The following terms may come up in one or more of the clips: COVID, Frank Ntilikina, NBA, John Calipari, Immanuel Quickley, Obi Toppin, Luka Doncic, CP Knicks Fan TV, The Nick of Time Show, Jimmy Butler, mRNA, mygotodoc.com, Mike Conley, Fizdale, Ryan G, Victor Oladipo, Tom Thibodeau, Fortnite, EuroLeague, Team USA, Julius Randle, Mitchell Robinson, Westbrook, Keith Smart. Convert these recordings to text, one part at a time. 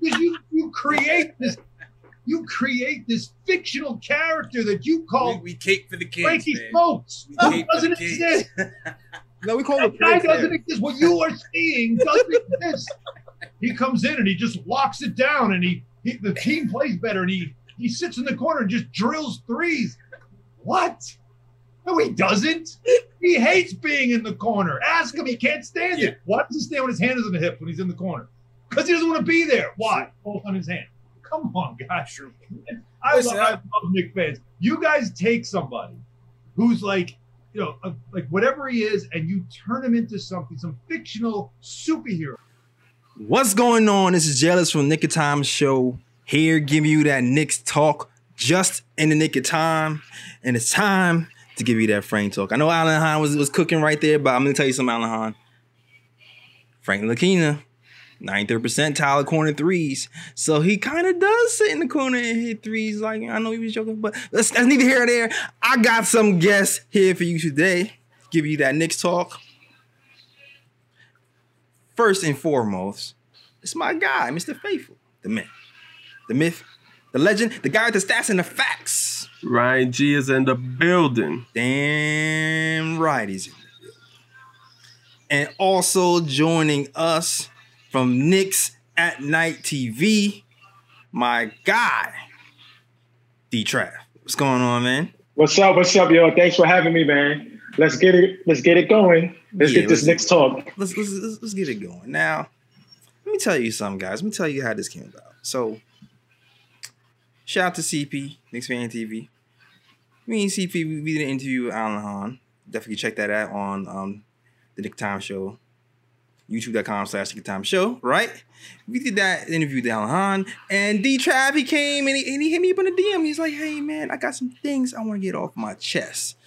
Because you create this fictional character that you call we cake for the kids, Frankie Smokes, who doesn't exist. No, we call that guy doesn't exist. What you are seeing doesn't exist. He comes in and he just locks it down, and the team plays better, and he sits in the corner and just drills threes. What? No, he doesn't. He hates being in the corner. Ask him. He can't stand it. Why does he stand when his hand is on the hip when he's in the corner? Because he doesn't want to be there. Why? Both on his hand. Come on, guys. I love Knicks fans. You guys take somebody who's like, you know, like whatever he is, and you turn him into something, some fictional superhero. What's going on? This is Jealous from Nick of Time Show. Here, giving you that Knicks talk just in the nick of time. And it's time to give you that Frank talk. I know Alan Hahn was cooking right there, but I'm going to tell you something, Alan Hahn. Frank Ntilikina, 93rd percentile corner threes. So he kind of does sit in the corner and hit threes. Like, I know he was joking, but that's neither here nor there. I got some guests here for you today. Give you that Knicks talk. First and foremost, it's my guy, Mr. Faithful, the man, the myth, the legend, the guy with the stats and the facts. Ryan G is in the building. Damn right he's in the building. And also joining us from Knicks at Night TV, my guy, D-Trav. What's going on, man? What's up? What's up, yo? Thanks for having me, man. Let's get it going. Let's get this Knicks talk. Let's get it going. Now, let me tell you something, guys. Let me tell you how this came about. So, shout out to CP, Knicks Fan TV. Me and CP, we did an interview with Alan Hahn. Definitely check that out on the Nick Time Show, youtube.com/Nick Time Show, right? We did that interview with Alan Hahn, and D-Trav, he came and he hit me up on the DM. He's like, hey, man, I got some things I want to get off my chest.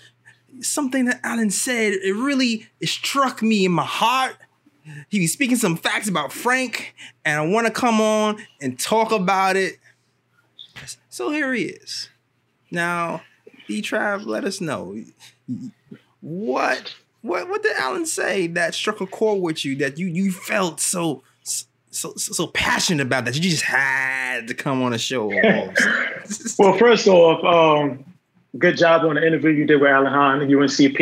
Something that Alan said, it struck me in my heart. He was speaking some facts about Frank, and I want to come on and talk about it. So here he is. Now, D-Trav, let us know. What did Alan say that struck a chord with you that you felt so passionate about that you just had to come on a show? Well, first off, good job on the interview you did with Alan Hahn and UNCP.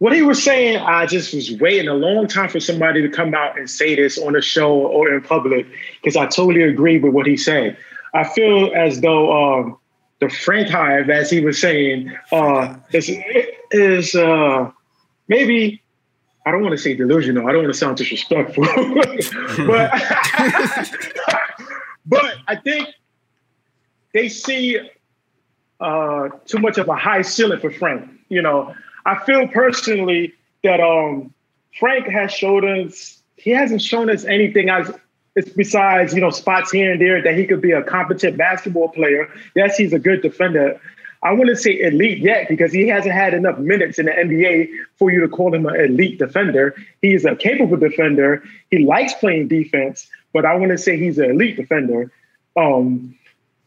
What he was saying, I just was waiting a long time for somebody to come out and say this on a show or in public, because I totally agree with what he said. I feel as though the Frank Hive, as he was saying, is maybe, I don't want to say delusional. I don't want to sound disrespectful. but I think they see too much of a high ceiling for Frank, you know. I feel personally that Frank has showed us, he hasn't shown us anything besides, you know, spots here and there that he could be a competent basketball player. Yes, he's a good defender. I wouldn't say elite yet because he hasn't had enough minutes in the NBA for you to call him an elite defender. He is a capable defender. He likes playing defense, but I wouldn't say he's an elite defender. I'm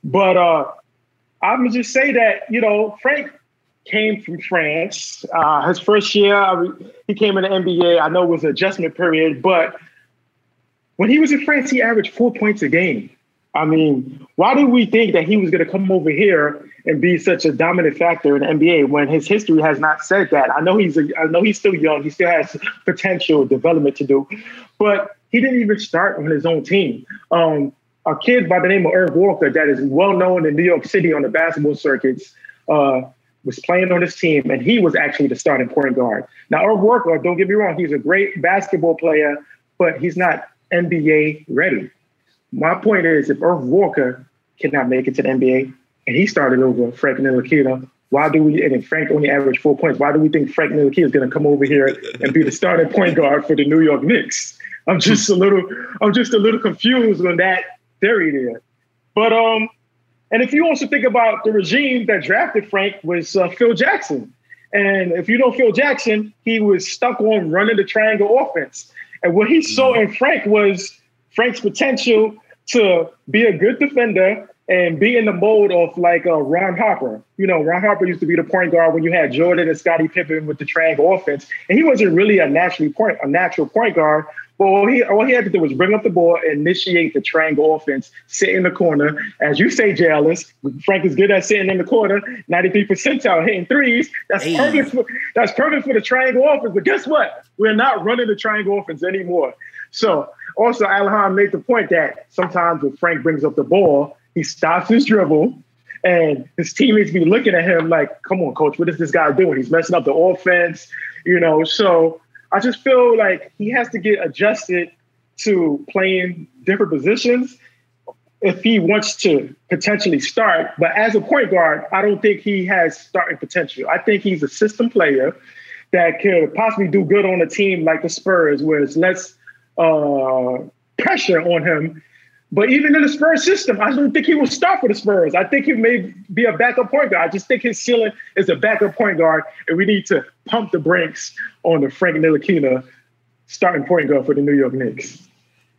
going to just say that, you know, Frank came from France. His first year, he came in the NBA. I know it was an adjustment period, but when he was in France, he averaged 4 points a game. I mean, why did we think that he was going to come over here and be such a dominant factor in the NBA when his history has not said that? I know he's still young. He still has potential development to do, but he didn't even start on his own team. A kid by the name of Erv Walker that is well known in New York City on the basketball circuits, was playing on his team, and he was actually the starting point guard. Now, Erv Walker, don't get me wrong, he's a great basketball player, but he's not NBA ready. My point is, if Erv Walker cannot make it to the NBA, and he started over Frank Ntilikina, and Frank only averaged 4 points, why do we think Frank Ntilikina is going to come over here and be the starting point guard for the New York Knicks? I'm just a little confused on that theory there. But, and if you also think about the regime that drafted Frank was Phil Jackson. And if you know Phil Jackson, he was stuck on running the triangle offense. And what he saw in Frank was Frank's potential to be a good defender and be in the mode of like Ron Harper. You know, Ron Harper used to be the point guard when you had Jordan and Scottie Pippen with the triangle offense, and he wasn't really a natural point guard. But all he had to do was bring up the ball, initiate the triangle offense, sit in the corner. As you say, Jealous, Frank is good at sitting in the corner, 93 percentile hitting threes. That's perfect for the triangle offense. But guess what? We're not running the triangle offense anymore. So also, Alan Hahn made the point that sometimes when Frank brings up the ball, he stops his dribble, and his teammates be looking at him like, come on, coach, what is this guy doing? He's messing up the offense, you know. So I just feel like he has to get adjusted to playing different positions if he wants to potentially start. But as a point guard, I don't think he has starting potential. I think he's a system player that could possibly do good on a team like the Spurs, where it's less pressure on him. But even in the Spurs system, I don't think he will start for the Spurs. I think he may be a backup point guard. I just think his ceiling is a backup point guard, and we need to pump the brakes on the Frank Ntilikina starting point guard for the New York Knicks.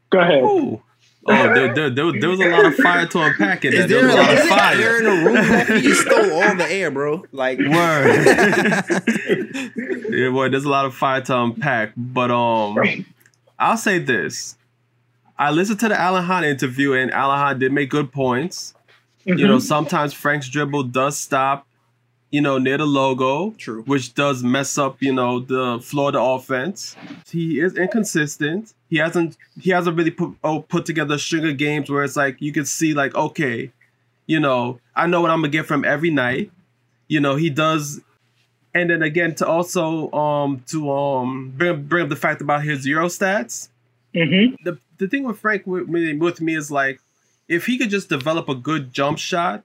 Go ahead. Ooh. Oh, there was a lot of fire to unpack in that. There was a lot of fire. There in the room, like, you stole all the air, bro. Like, word. Yeah, boy, there's a lot of fire to unpack. But I'll say this. I listened to the Alan Hahn interview, and Alan Hahn did make good points. Mm-hmm. You know, sometimes Frank's dribble does stop, you know, near the logo. True. Which does mess up, you know, the flow of the offense. He is inconsistent. He hasn't really put together sugar games where it's like you can see like, okay, you know, I know what I'm going to get from every night. You know, he does. And then again, to also bring up the fact about his Euro stats. Mm-hmm. The thing with Frank with me is like, if he could just develop a good jump shot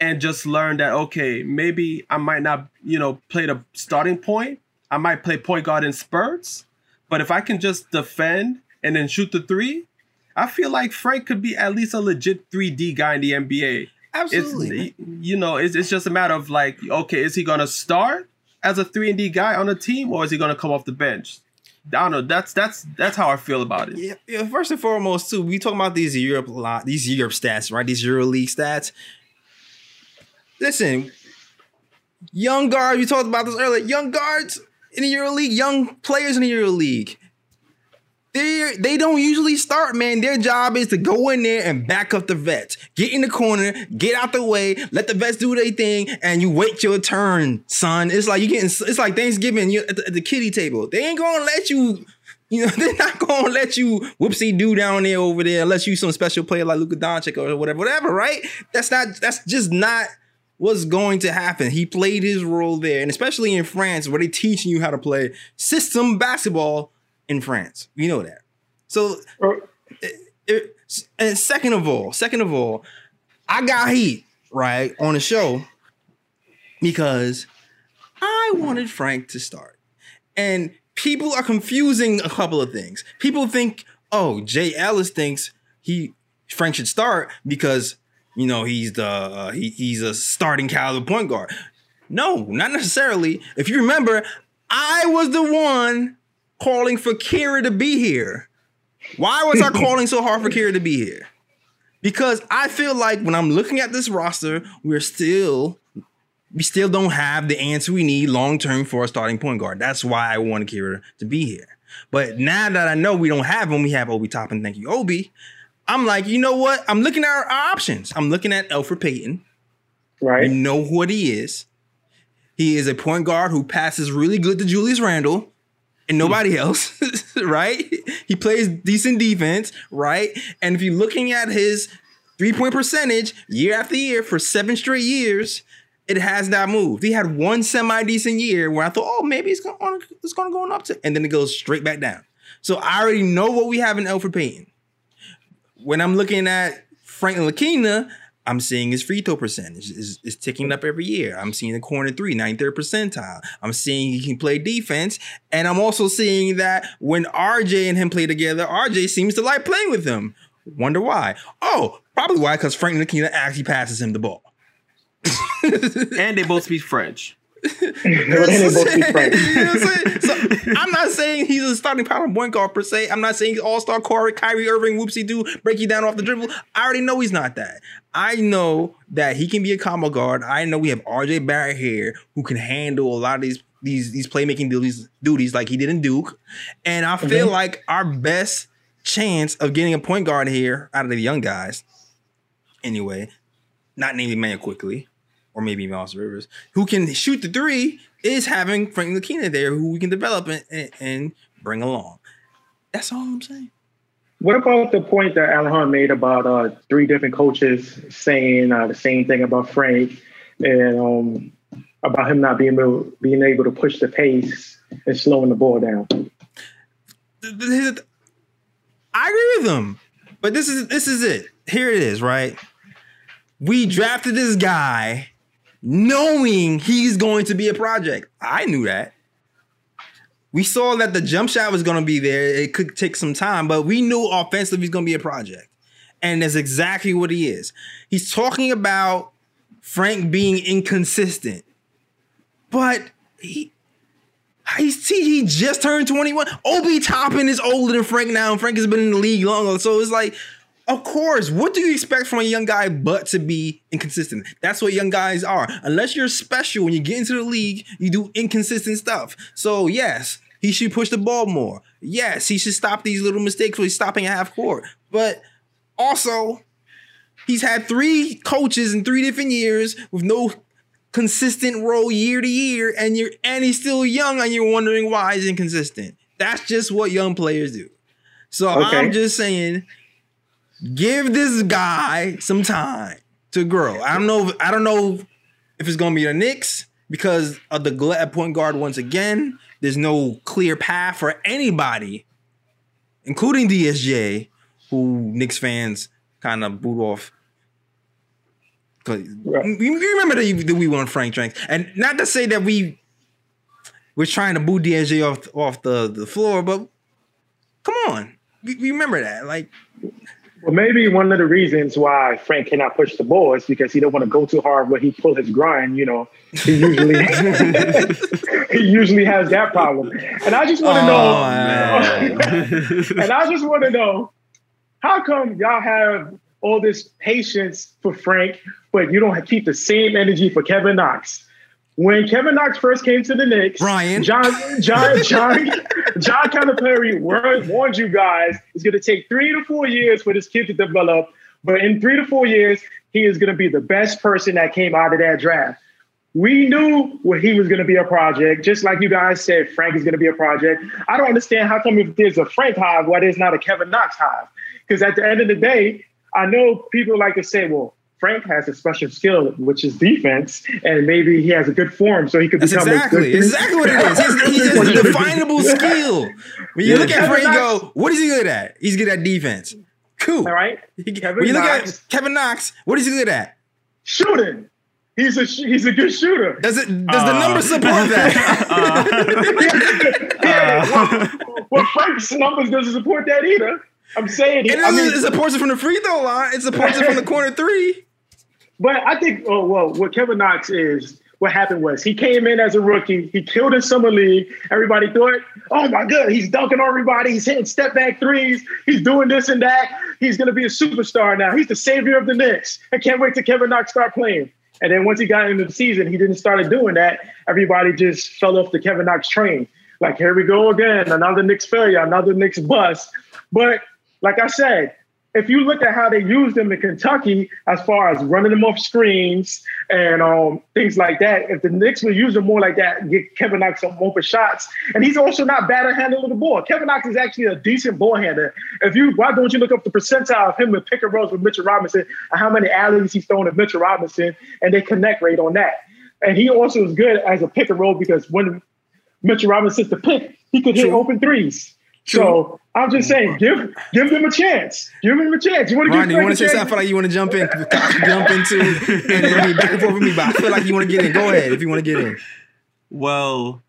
and just learn that, okay, maybe I might not, you know, play the starting point. I might play point guard in spurts, but if I can just defend and then shoot the three, I feel like Frank could be at least a legit 3D guy in the NBA. Absolutely. It's just a matter of like, okay, is he going to start as a 3D guy on a team, or is he going to come off the bench? I don't know. That's how I feel about it. Yeah. First and foremost, too, we talking about these Europe stats, right? These EuroLeague stats. Listen, young guards. We talked about this earlier. Young guards in the EuroLeague, young players in the EuroLeague. They don't usually start, man. Their job is to go in there and back up the vets. Get in the corner, get out the way, let the vets do their thing, and you wait your turn, son. It's like Thanksgiving, you're at the kiddie table. They ain't gonna let you, they're not gonna let you whoopsie do down there over there unless you some special player like Luka Doncic or whatever, right? That's just not what's going to happen. He played his role there, and especially in France, where they teaching you how to play system basketball. In France, we know that. So, and second of all, I got heat right on the show because I wanted Frank to start, and people are confusing a couple of things. People think, oh, Jay Ellis thinks Frank should start because he's the he's a starting caliber point guard. No, not necessarily. If you remember, I was the one calling for Kira to be here. Why was I calling so hard for Kira to be here? Because I feel like when I'm looking at this roster, we still don't have the answer we need long term for a starting point guard. That's why I wanted Kira to be here. But now that I know we don't have him, we have Obi Toppin. Thank you, Obi. I'm like, you know what? I'm looking at our options. I'm looking at Elfrid Payton. Right. You know what he is. He is a point guard who passes really good to Julius Randle. And nobody else, right? He plays decent defense, right? And if you're looking at his three-point percentage year after year for 7 straight years, it has not moved. He had one semi-decent year where I thought, oh, maybe it's going to go on up to, and then it goes straight back down. So I already know what we have in Elfrid Payton. When I'm looking at Frank Ntilikina, I'm seeing his free throw percentage is ticking up every year. I'm seeing the corner three, 93rd percentile. I'm seeing he can play defense. And I'm also seeing that when RJ and him play together, RJ seems to like playing with him. Wonder why? Oh, probably why, because Frank Ntilikina actually passes him the ball. And they both speak French. I'm not saying he's a starting power point guard per se. I'm not saying he's all-star core, Kyrie Irving, whoopsie-doo, break you down off the dribble. I already know he's not that. I know that he can be a combo guard. I know we have RJ Barrett here who can handle a lot of these playmaking duties like he did in Duke. And I feel like our best chance of getting a point guard here out of the young guys, anyway, not naming Immanuel Quickley, or maybe Miles Rivers, who can shoot the three, is having Frank Ntilikina there, who we can develop and bring along. That's all I'm saying. What about the point that Alan Hahn made about three different coaches saying the same thing about Frank and about him not being able to push the pace and slowing the ball down? I agree with him, but this is it. Here it is, right? We drafted this guy knowing he's going to be a project. I knew that. We saw that the jump shot was going to be there. It could take some time, but we knew offensively he's going to be a project. And that's exactly what he is. He's talking about Frank being inconsistent. But he just turned 21. Obi Toppin is older than Frank now, and Frank has been in the league longer. So it's like, of course, what do you expect from a young guy but to be inconsistent? That's what young guys are. Unless you're special, when you get into the league, you do inconsistent stuff. So, yes, he should push the ball more. Yes, he should stop these little mistakes where he's stopping at half court. But also, he's had three coaches in three different years with no consistent role year to year, and he's still young, and you're wondering why he's inconsistent. That's just what young players do. So I'm just saying, give this guy some time to grow. I don't know if it's going to be the Knicks because of the glut at point guard once again. There's no clear path for anybody, including DSJ, who Knicks fans kind of boot off. You remember that we won Frank Tranks. And not to say that we're trying to boo DSJ off the floor, but come on. We remember that. Like... Well, maybe one of the reasons why Frank cannot push the ball is because he don't want to go too hard where he pull his grind, you know. He usually has that problem. And I just want to know. And I just want to know, how come y'all have all this patience for Frank, but you don't keep the same energy for Kevin Knox? When Kevin Knox first came to the Knicks, John Calipari warned you guys it's going to take 3 to 4 years for this kid to develop. But in 3 to 4 years, he is going to be the best person that came out of that draft. We knew he was going to be a project. Just like you guys said, Frank is going to be a project. I don't understand how come if there's a Frank hive, why there's not a Kevin Knox hive? Because at the end of the day, I know people like to say, well, Frank has a special skill, which is defense, and maybe he has a good form, so he could become exactly what it is. He's a definable skill. When you look at Frank, you go, what is he good at? He's good at defense. Cool. All right. When you look at Kevin Knox, what is he good at? Shooting. He's a good shooter. Does the numbers support that? Well, Frank's numbers doesn't support that either. I'm saying it's a portion from the free throw line. It's a portion from the corner three. But I think, what Kevin Knox is, what happened was he came in as a rookie. He killed in summer league. Everybody thought, oh my God, he's dunking on everybody. He's hitting step back threes. He's doing this and that. He's going to be a superstar now. He's the savior of the Knicks. I can't wait till Kevin Knox start playing. And then once he got into the season, he didn't start doing that. Everybody just fell off the Kevin Knox train. Like, here we go again. Another Knicks failure, another Knicks bust. But like I said, if you look at how they used them in Kentucky, as far as running them off screens and things like that, if the Knicks would use them more like that, get Kevin Knox some open shots, and he's also not bad at handling the ball. Kevin Knox is actually a decent ball handler. Why don't you look up the percentile of him in pick and rolls with Mitchell Robinson and how many alleys he's throwing at Mitchell Robinson, and they connect rate on that. And he also is good as a pick and roll because when Mitchell Robinson hits the pick, he could hit open threes. So I'm just saying, give them a chance. Give them a chance. You want to give Frank a chance? I feel like you want to jump in, jump into, and it'll be back and forth with me. But I feel like you want to get in. Go ahead if you want to get in. Well,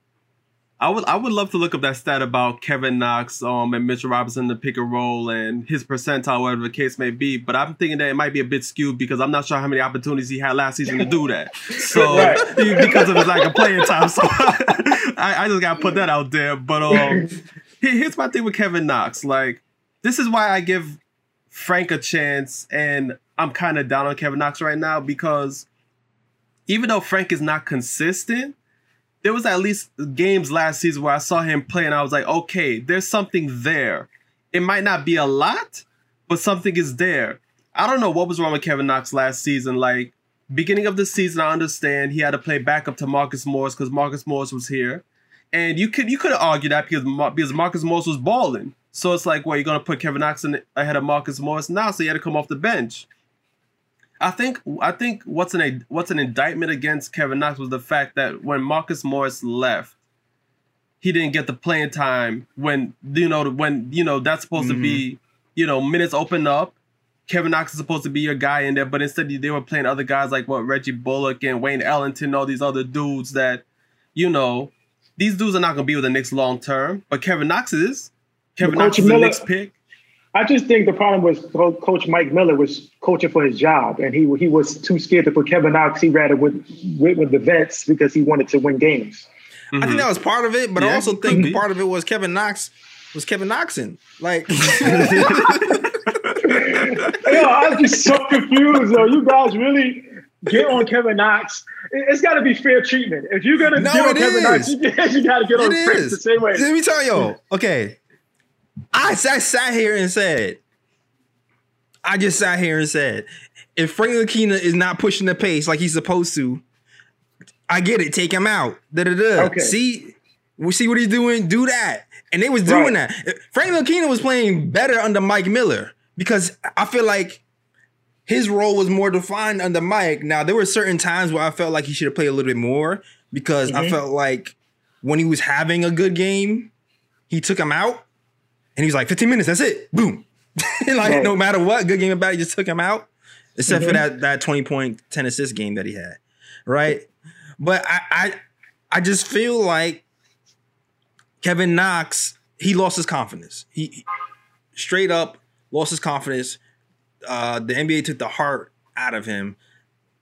I would love to look up that stat about Kevin Knox and Mitchell Robinson, the pick and roll, and his percentile, whatever the case may be. But I'm thinking that it might be a bit skewed because I'm not sure how many opportunities he had last season to do that. So right. Because of his lack of playing time, so I just gotta put that out there. But here's my thing with Kevin Knox. Like, this is why I give Frank a chance, and I'm kind of down on Kevin Knox right now because even though Frank is not consistent, there was at least games last season where I saw him play and I was like, okay, there's something there. It might not be a lot, but something is there. I don't know what was wrong with Kevin Knox last season. Like, beginning of the season, I understand he had to play backup to Marcus Morris because Marcus Morris was here. And you could argue that because Marcus Morris was balling. So it's like, well, you're going to put Kevin Knox in ahead of Marcus Morris now, so he had to come off the bench. I think what's an indictment against Kevin Knox was the fact that when Marcus Morris left, he didn't get the playing time when that's supposed to be, minutes open up. Kevin Knox is supposed to be your guy in there, but instead they were playing other guys like Reggie Bullock and Wayne Ellington, all these other dudes that, these dudes are not going to be with the Knicks long term, but Kevin Knox is. Kevin Knox is the Knicks pick. I just think the problem was Coach Mike Miller was coaching for his job, and he was too scared to put Kevin Knox. He rather went with the vets because he wanted to win games. Mm-hmm. I think that was part of it, but I also think part of it was Kevin Knoxing. Like, yo, I'm just so confused. Though you guys really get on Kevin Knox. It's got to be fair treatment. If you're gonna get on Kevin Knox, you got to get on Frank the same way. Let me tell you, okay. I just sat here and said, if Frank Ntilikina is not pushing the pace like he's supposed to, I get it. Take him out. Okay. We see what he's doing. Do that. And they was doing that. Frank Ntilikina was playing better under Mike Miller because I feel like his role was more defined under Mike. Now, there were certain times where I felt like he should have played a little bit more because I felt like when he was having a good game, he took him out. And he was like, 15 minutes, that's it. Boom. No matter what, good game or bad, he just took him out. Except for that 20-point, 10-assist game that he had. Right? But I just feel like Kevin Knox, he lost his confidence. He straight up lost his confidence. The NBA took the heart out of him.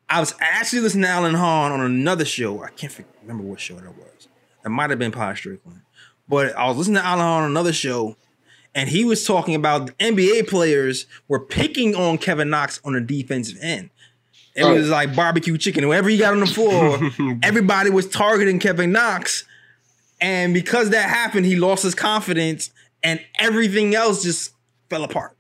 I was actually listening to Alan Hahn on another show. I can't remember what show that was. It might have been Pod Strickland. But I was listening to Alan Hahn on another show. And he was talking about NBA players were picking on Kevin Knox on the defensive end. It was like barbecue chicken. Whenever he got on the floor, everybody was targeting Kevin Knox. And because that happened, he lost his confidence and everything else just fell apart.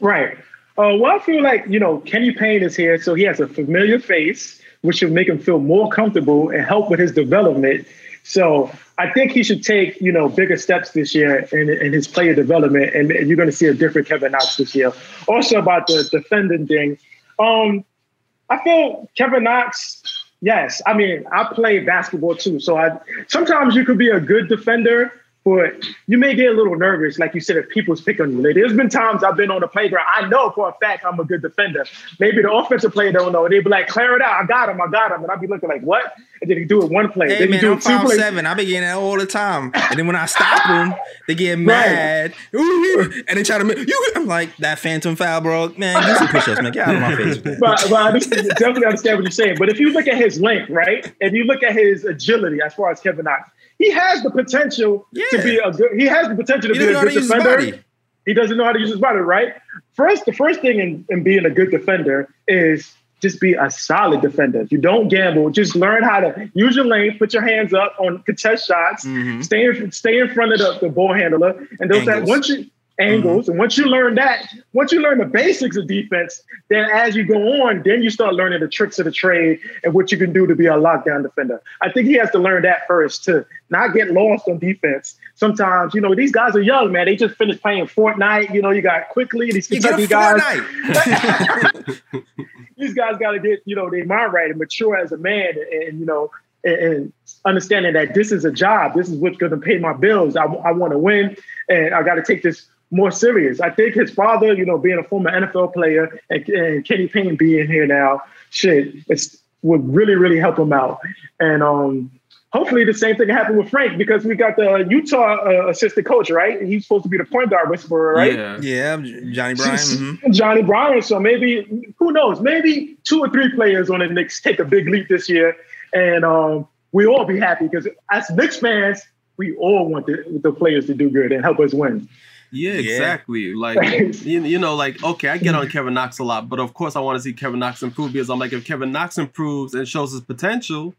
Right. Well, I feel like, Kenny Payne is here. So he has a familiar face, which should make him feel more comfortable and help with his development. So I think he should take, bigger steps this year in his player development, and you're going to see a different Kevin Knox this year. Also about the defending thing, I feel Kevin Knox, yes. I mean, I play basketball too, so sometimes you could be a good defender, but you may get a little nervous, like you said, if people's picking on you. There's been times I've been on the playground. I know for a fact I'm a good defender. Maybe the offensive player don't know. They'd be like, clear it out. I got him. And I'd be looking like, what? And then he do it one play. Hey, then man, I'm 5'7". I be getting that all the time. And then when I stop him, they get mad. Ooh, and they try to make you. I'm like, that phantom foul, bro. Man, do some push-ups, man. Get out of my face with that. But I definitely understand what you're saying. But if you look at his length, right? If you look at his agility as far as Kevin Knox, he has the potential to be a good. He has the potential to be a good defender. He doesn't know how to use his body, right? First, the first thing in being a good defender is just be a solid defender. You don't gamble. Just learn how to use your lane, put your hands up on contest shots, stay in front of the ball handler, and those that angles. And once you learn the basics of defense, then as you go on, then you start learning the tricks of the trade and what you can do to be a lockdown defender. I think he has to learn that first to not get lost on defense. Sometimes, these guys are young, man. They just finished playing Fortnite. You got Quickley, these Kentucky guys. These guys got to get, their mind right and mature as a man and understanding that this is a job. This is what's going to pay my bills. I want to win, and I got to take this more serious. I think his father, being a former NFL player and Kenny Payne being here now, would really, really help him out. And Hopefully the same thing happened with Frank, because we got the Utah assistant coach, right? He's supposed to be the point guard whisperer, right? Yeah, Johnnie Bryant. Mm-hmm. Johnnie Bryant. So maybe, who knows, maybe two or three players on the Knicks take a big leap this year, and we all be happy, because as Knicks fans, we all want the players to do good and help us win. Yeah, exactly. Like, you know, like, okay, I get on Kevin Knox a lot, but of course I want to see Kevin Knox improve, because I'm like, if Kevin Knox improves and shows his potential,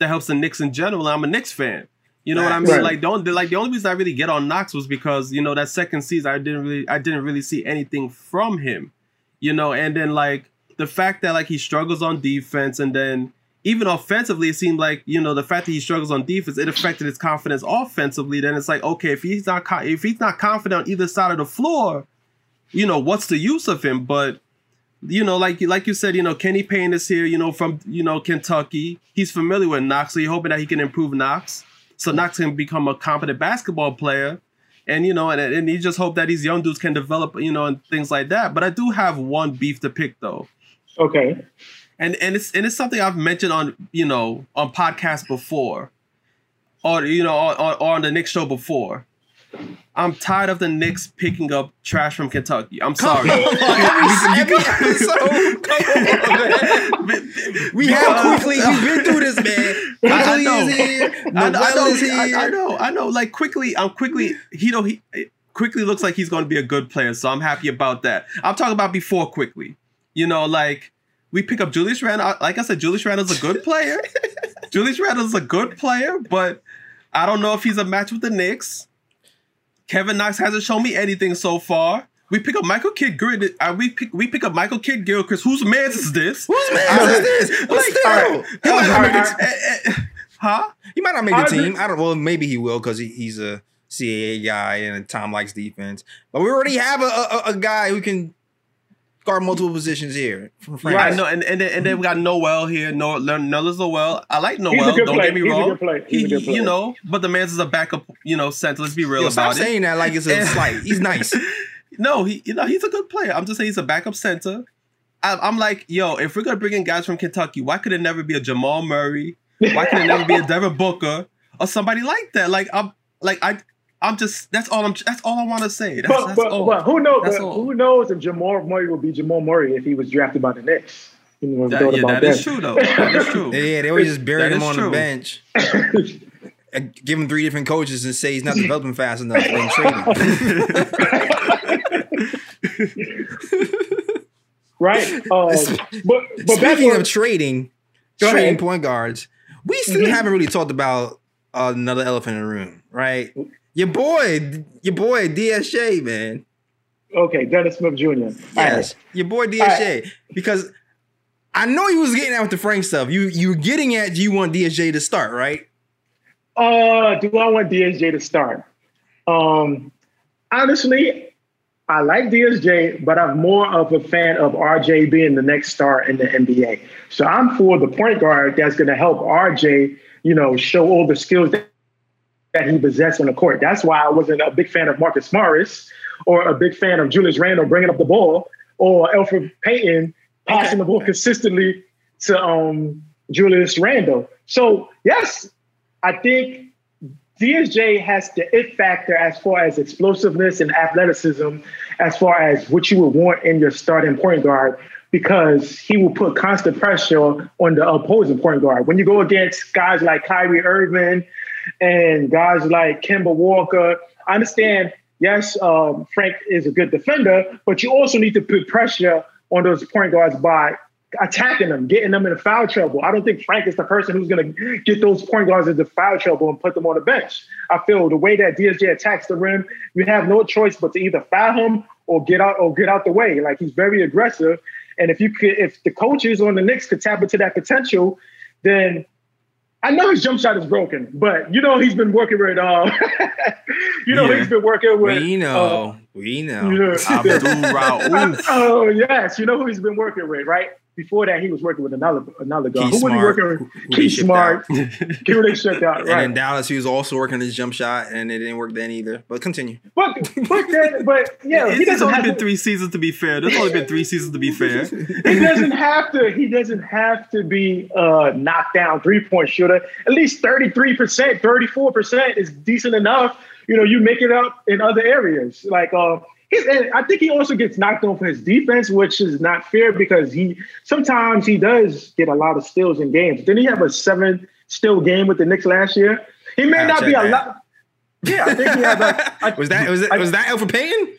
that helps the Knicks in general. I'm a Knicks fan. You know what I mean? Right. Like, the only reason I really get on Knox was because, you know, that second season I didn't really see anything from him. You know, and then like the fact that like he struggles on defense, and then even offensively, it seemed like, you know, the fact that he struggles on defense, it affected his confidence offensively. Then it's like, okay, if he's not confident on either side of the floor, you know, what's the use of him? But you know, like you said, you know, Kenny Payne is here, you know, from, you know, Kentucky. He's familiar with Knox, so you're hoping that he can improve Knox, so Knox can become a competent basketball player. And, you know, and you just hope that these young dudes can develop, you know, and things like that. But I do have one beef to pick, though. Okay. And it's something I've mentioned on, you know, on podcasts before, or, you know, or on the Knicks show before. I'm tired of the Knicks picking up trash from Kentucky. I'm sorry. We have Quickley. We've been through this, man. Quickley is here. I know. Like, Quickley, Quickley looks like he's going to be a good player, so I'm happy about that. I'm talking about before Quickley. You know, like, we pick up Julius Randle. Like I said, Julius Randle's a good player. But I don't know if he's a match with the Knicks. Kevin Knox hasn't shown me anything so far. We pick up Michael Kidd-Gilchrist. Whose man's is this? Huh? He might not make the team. I don't. Well, maybe he will, because he's a CAA guy and Tom likes defense. But we already have a guy who can guard multiple positions here. Right. No, and then we got Noel here. Nerlens Noel. I like Noel. Don't get me wrong. He's a good player. You know, but the man's is a backup, you know, center. Let's be real about it. Stop saying that like it's a slight. He's nice. No, he's a good player. I'm just saying he's a backup center. I'm like, yo, if we're gonna bring in guys from Kentucky, why could it never be a Jamal Murray? Why could it never be a Devin Booker or somebody like that? That's all I want to say. But who knows? Who knows if Jamal Murray will be Jamal Murray if he was drafted by the Knicks? You know, that is true, though. That is true. Yeah, they always just buried him on the bench. And give him three different coaches and say he's not developing fast enough. And trade him. Right. But speaking of trading point guards, we still haven't really talked about another elephant in the room, right? Your boy DSJ, man. Okay, Dennis Smith Jr. Yes, your boy DSJ. Right. Because I know you was getting at with the Frank stuff. You were getting at, do you want DSJ to start, right? Do I want DSJ to start? Honestly, I like DSJ, but I'm more of a fan of RJ being the next star in the NBA. So I'm for the point guard that's going to help RJ, you know, show all the skills that he possessed on the court. That's why I wasn't a big fan of Marcus Morris or a big fan of Julius Randle bringing up the ball, or Elfrid Payton passing the ball consistently to Julius Randle. So, yes, I think DSJ has the it factor as far as explosiveness and athleticism, as far as what you would want in your starting point guard, because he will put constant pressure on the opposing point guard. When you go against guys like Kyrie Irving and guys like Kemba Walker, I understand, yes, Frank is a good defender, but you also need to put pressure on those point guards by attacking them, getting them into foul trouble. I don't think Frank is the person who's going to get those point guards into foul trouble and put them on the bench. I feel the way that DSJ attacks the rim, you have no choice but to either foul him or get out the way. Like, he's very aggressive. And if the coaches on the Knicks could tap into that potential, then I know his jump shot is broken, but you know he's been working with Abdul Rauf. Oh yes, you know who he's been working with, right? Before that, he was working with another guy. Keith Smart. Keith Smart. Who they shipped out, right? And in Dallas, he was also working on his jump shot, and it didn't work then either. But continue. But yeah, There's only been 3 seasons to be fair. He doesn't have to be a knockdown three-point shooter. At least 33%, 34% is decent enough. You know, you make it up in other areas. Like, and I think he also gets knocked on for his defense, which is not fair because sometimes he does get a lot of steals in games. Didn't he have a 7-steal game with the Knicks last year? He may not be a lot. Yeah, I think he had like. Was that Elfrid Payton?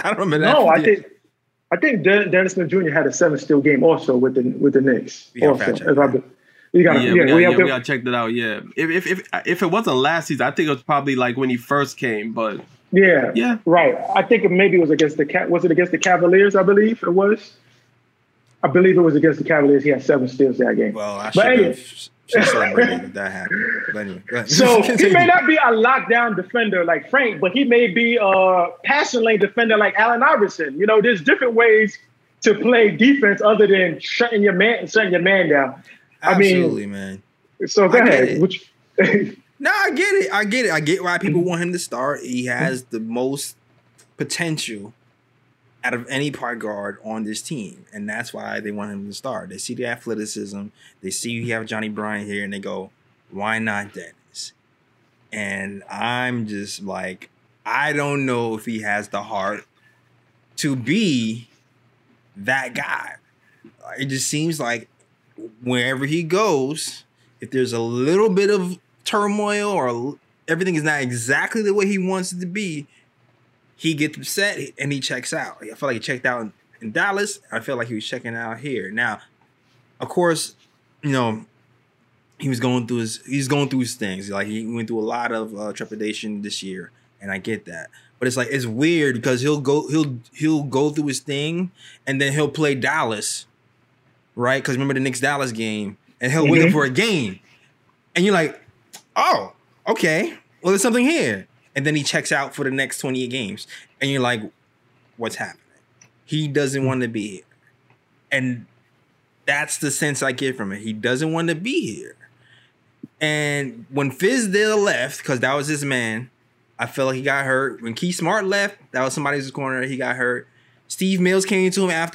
I don't remember that. No, I think Dennis Smith Jr. had a 7-steal game also with the Knicks. We gotta check that out. Yeah, if it wasn't last season, I think it was probably like when he first came, but. Yeah. Right. I think maybe it was against the Cavaliers, I believe it was. I believe it was against the Cavaliers. He had 7 steals that game. Well, I should have celebrated that happened. But anyway. So he may not be a lockdown defender like Frank, but he may be a passing lane defender like Allen Iverson. You know, there's different ways to play defense other than shutting your man down. Absolutely, man. So go ahead. No, I get it. I get why people want him to start. He has the most potential out of any point guard on this team, and that's why they want him to start. They see the athleticism. They see you have Johnnie Bryant here, and they go, why not Dennis? And I'm just like, I don't know if he has the heart to be that guy. It just seems like wherever he goes, if there's a little bit of turmoil or everything is not exactly the way he wants it to be, he gets upset and he checks out. I feel like he checked out in Dallas. I feel like he was checking out here. Now, of course, you know, he's going through his things. Like, he went through a lot of trepidation this year, and I get that. But it's like, it's weird because he'll go through his thing and then he'll play Dallas, right? Because remember the Knicks Dallas game, and he'll wait up for a game, and you're like, oh, okay. Well, there's something here. And then he checks out for the next 28 games. And you're like, what's happening? He doesn't want to be here. And that's the sense I get from it. He doesn't want to be here. And when Fizdale left, because that was his man, I felt like he got hurt. When Keith Smart left, that was somebody's corner. He got hurt. Steve Mills came to him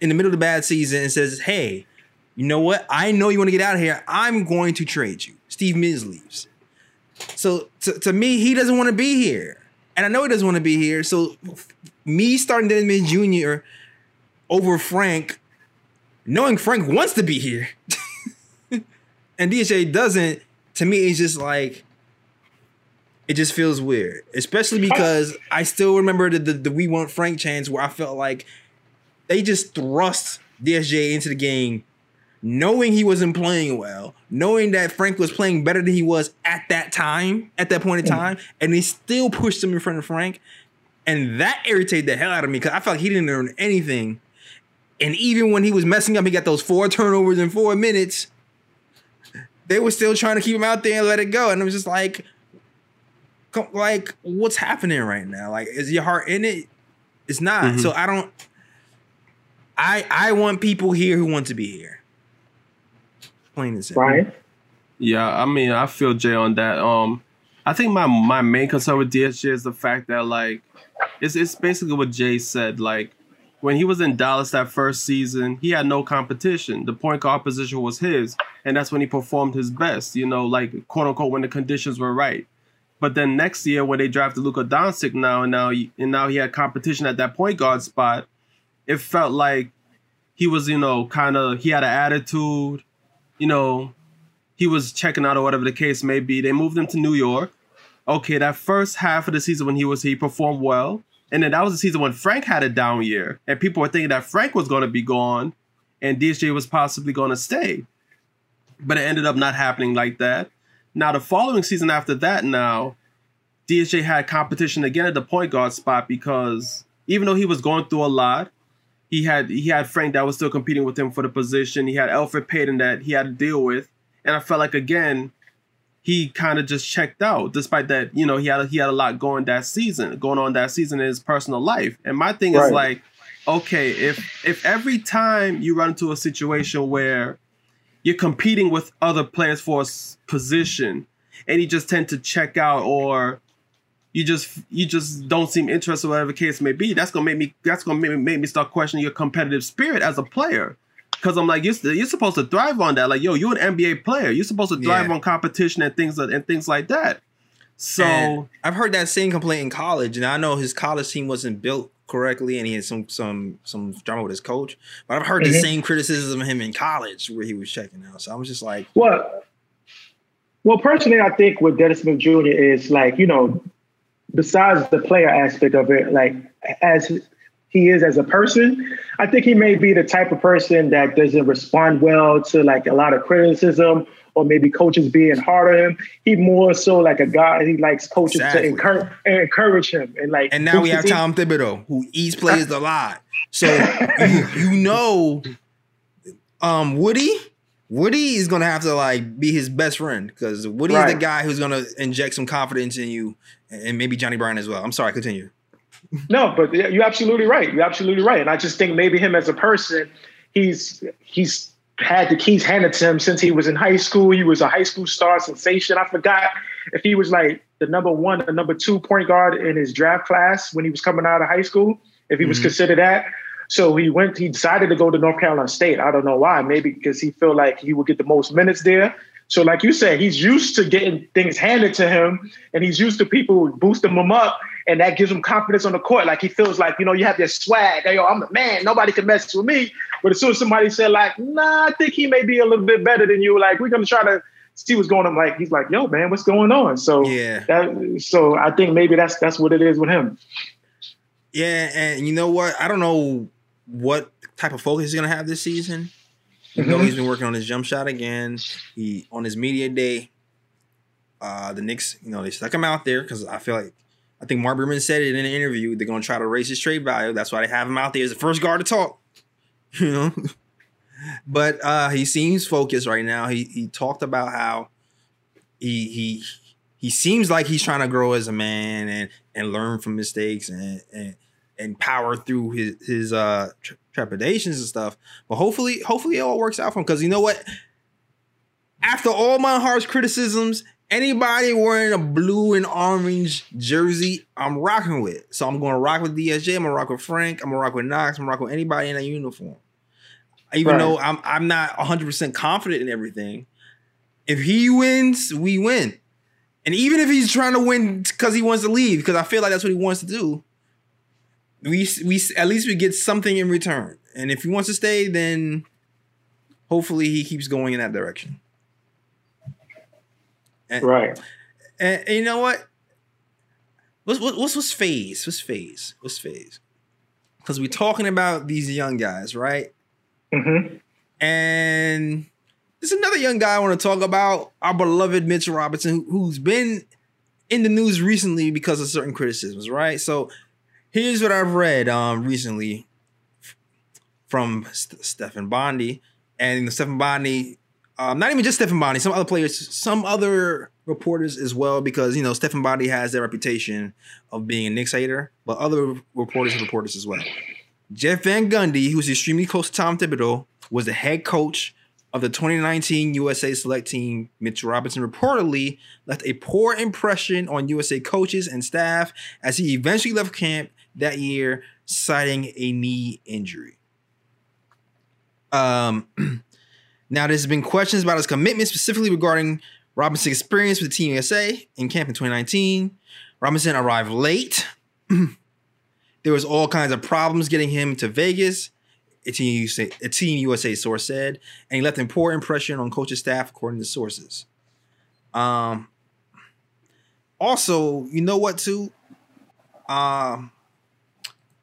in the middle of the bad season and says, hey, you know what? I know you want to get out of here. I'm going to trade you. Steve Mills leaves. So to me, he doesn't want to be here. And I know he doesn't want to be here. So me starting Dennis Smith Jr. over Frank, knowing Frank wants to be here and DHA doesn't, to me, it's just like, it just feels weird. Especially because I still remember the We Want Frank chants where I felt like they just thrust DSJ into the game knowing he wasn't playing well, knowing that Frank was playing better than he was at that point in time, and they still pushed him in front of Frank. And that irritated the hell out of me because I felt like he didn't earn anything. And even when he was messing up, he got those 4 turnovers in 4 minutes. They were still trying to keep him out there and let it go. And it was just like what's happening right now? Like, is your heart in it? It's not. Mm-hmm. So I don't... I want people here who want to be here. Right. Yeah, I mean, I feel Jay on that. I think my main concern with DSJ is the fact that, like, it's basically what Jay said. Like, when he was in Dallas that first season, he had no competition. The point guard position was his, and that's when he performed his best, you know, like, quote unquote, when the conditions were right. But then next year, when they drafted Luka Doncic now he had competition at that point guard spot, it felt like he was, you know, kind of, he had an attitude. You know, he was checking out or whatever the case may be. They moved him to New York. Okay, that first half of the season when he was here, he performed well. And then that was the season when Frank had a down year. And people were thinking that Frank was going to be gone and DSJ was possibly going to stay. But it ended up not happening like that. Now, the following season after that now, DSJ had competition again at the point guard spot because even though he was going through a lot, he had Frank that was still competing with him for the position. He had Elfrid Payton that he had to deal with. And I felt like, again, he kind of just checked out, despite that, you know, he had a lot going on that season in his personal life. And my thing is like, okay, if every time you run into a situation where you're competing with other players for a position and you just tend to check out or you just don't seem interested, whatever the case may be, that's gonna make me start questioning your competitive spirit as a player. Because I'm like, you're supposed to thrive on that. Like, yo, you're an NBA player. You're supposed to thrive on competition and things like that. So and I've heard that same complaint in college, and I know his college team wasn't built correctly, and he had some drama with his coach. But I've heard the same criticism of him in college where he was checking out. So I was just like, well, personally, I think with Dennis Smith Jr. is like, you know, besides the player aspect of it, like as he is as a person, I think he may be the type of person that doesn't respond well to like a lot of criticism, or maybe coaches being hard on him. He more so like a guy, he likes coaches to encourage him. And like, and now we have Tom Thibodeau, who eats players alive. So, you know, Woody is going to have to like be his best friend, because Woody is the guy who's going to inject some confidence in you, and maybe Johnnie Bryant as well. I'm sorry, continue. No, but you're absolutely right. You're absolutely right. And I just think maybe him as a person, he's had the keys handed to him since he was in high school. He was a high school star sensation. I forgot if he was like the number one or number two point guard in his draft class when he was coming out of high school, if he was considered that. So he decided to go to North Carolina State. I don't know why. Maybe because he felt like he would get the most minutes there. So like you said, he's used to getting things handed to him, and he's used to people boosting him up, and that gives him confidence on the court. Like he feels like, you know, you have this swag. Hey, yo, I'm the man. Nobody can mess with me. But as soon as somebody said like, nah, I think he may be a little bit better than you, like, we're going to try to see what's going on. Like, he's like, yo, man, what's going on? So yeah, so I think maybe that's what it is with him. Yeah, and you know what? I don't know what type of focus he's going to have this season. You know, he's been working on his jump shot again. He on his media day, the Knicks, you know, they stuck him out there because I think Mark Berman said it in an interview. They're going to try to raise his trade value. That's why they have him out there as the first guard to talk, you know. But he seems focused right now. He talked about how he seems like he's trying to grow as a man and learn from mistakes and power through his trepidations and stuff. But hopefully it all works out for him, because you know what? After all my harsh criticisms, anybody wearing a blue and orange jersey, I'm rocking with. So I'm going to rock with DSJ. I'm going to rock with Frank. I'm going to rock with Knox. I'm going to rock with anybody in a uniform. Even though I'm not 100% confident in everything, if he wins, we win. And even if he's trying to win because he wants to leave, because I feel like that's what he wants to do, we at least we get something in return. And if he wants to stay, then hopefully he keeps going in that direction. And, and you know what? What's phase? Because we're talking about these young guys, right? Mm-hmm. And there's another young guy I want to talk about, our beloved Mitchell Robinson, who's been in the news recently because of certain criticisms, right? So here's what I've read recently from Stefan Bondy. And Stefan Bondy, not even just Stefan Bondy, some other players, some other reporters as well, because, you know, Stefan Bondy has that reputation of being a Knicks hater, but other reporters as well. Jeff Van Gundy, who's extremely close to Tom Thibodeau, was the head coach of the 2019 USA Select Team. Mitchell Robinson reportedly left a poor impression on USA coaches and staff as he eventually left camp that year, citing a knee injury. Now, there's been questions about his commitment, specifically regarding Robinson's experience with Team USA in camp in 2019. Robinson arrived late. There was all kinds of problems getting him to Vegas, a Team USA source said, and he left a poor impression on coach's staff, according to sources. Also, you know what, too? I'm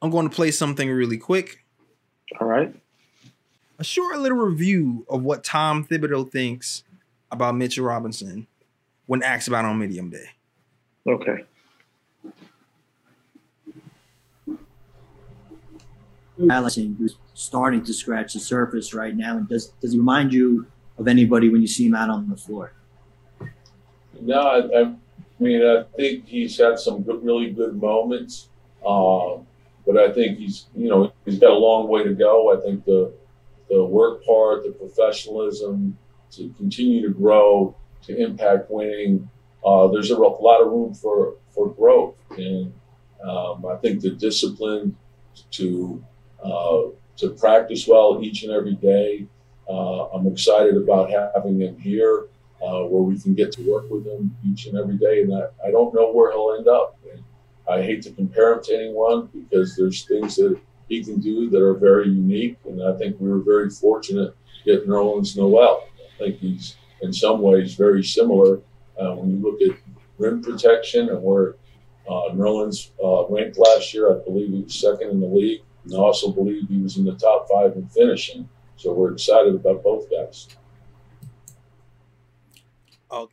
going to play something really quick. All right. A short little review of what Tom Thibodeau thinks about Mitchell Robinson when asked about on Medium Day. Okay. Allison, who's starting to scratch the surface right now, and does he remind you of anybody when you see him out on the floor? No, I mean, I think he's had some really good moments. But I think he's got a long way to go. I think the work part, the professionalism, to continue to grow, to impact winning. There's a lot of room for growth. And I think the discipline to practice well each and every day. I'm excited about having him here where we can get to work with him each and every day. And I don't know where he'll end up. And I hate to compare him to anyone because there's things that he can do that are very unique. And I think we were very fortunate to get Nerlens Noel. I think he's in some ways very similar. When you look at rim protection and where Nerlens ranked last year, I believe he was second in the league, and I also believe he was in the top 5 in finishing. So we're excited about both guys.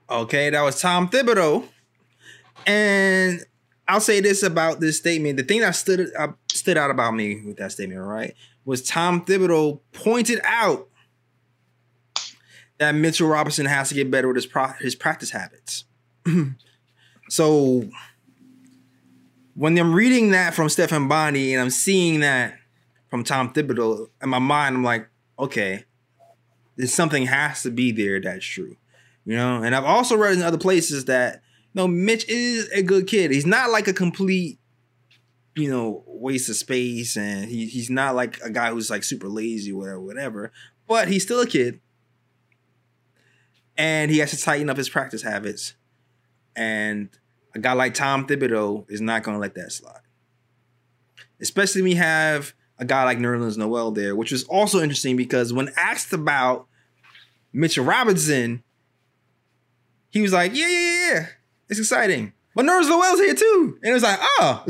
Okay, that was Tom Thibodeau. And I'll say this about this statement. The thing that stood out about me with that statement, right, was Tom Thibodeau pointed out that Mitchell Robinson has to get better with his practice habits. So when I'm reading that from Stefan Bondy and I'm seeing that from Tom Thibodeau, in my mind, I'm like, okay, there's something has to be there that's true. You know, and I've also read in other places that, you know, Mitch is a good kid. He's not like a complete, you know, waste of space, and he's not like a guy who's like super lazy or whatever, but he's still a kid. And he has to tighten up his practice habits. And a guy like Tom Thibodeau is not going to let that slide. Especially when we have a guy like Nerlens Noel there, which was also interesting because when asked about Mitchell Robinson, he was like, yeah, it's exciting. But Nerlens Noel's here too. And it was like, oh.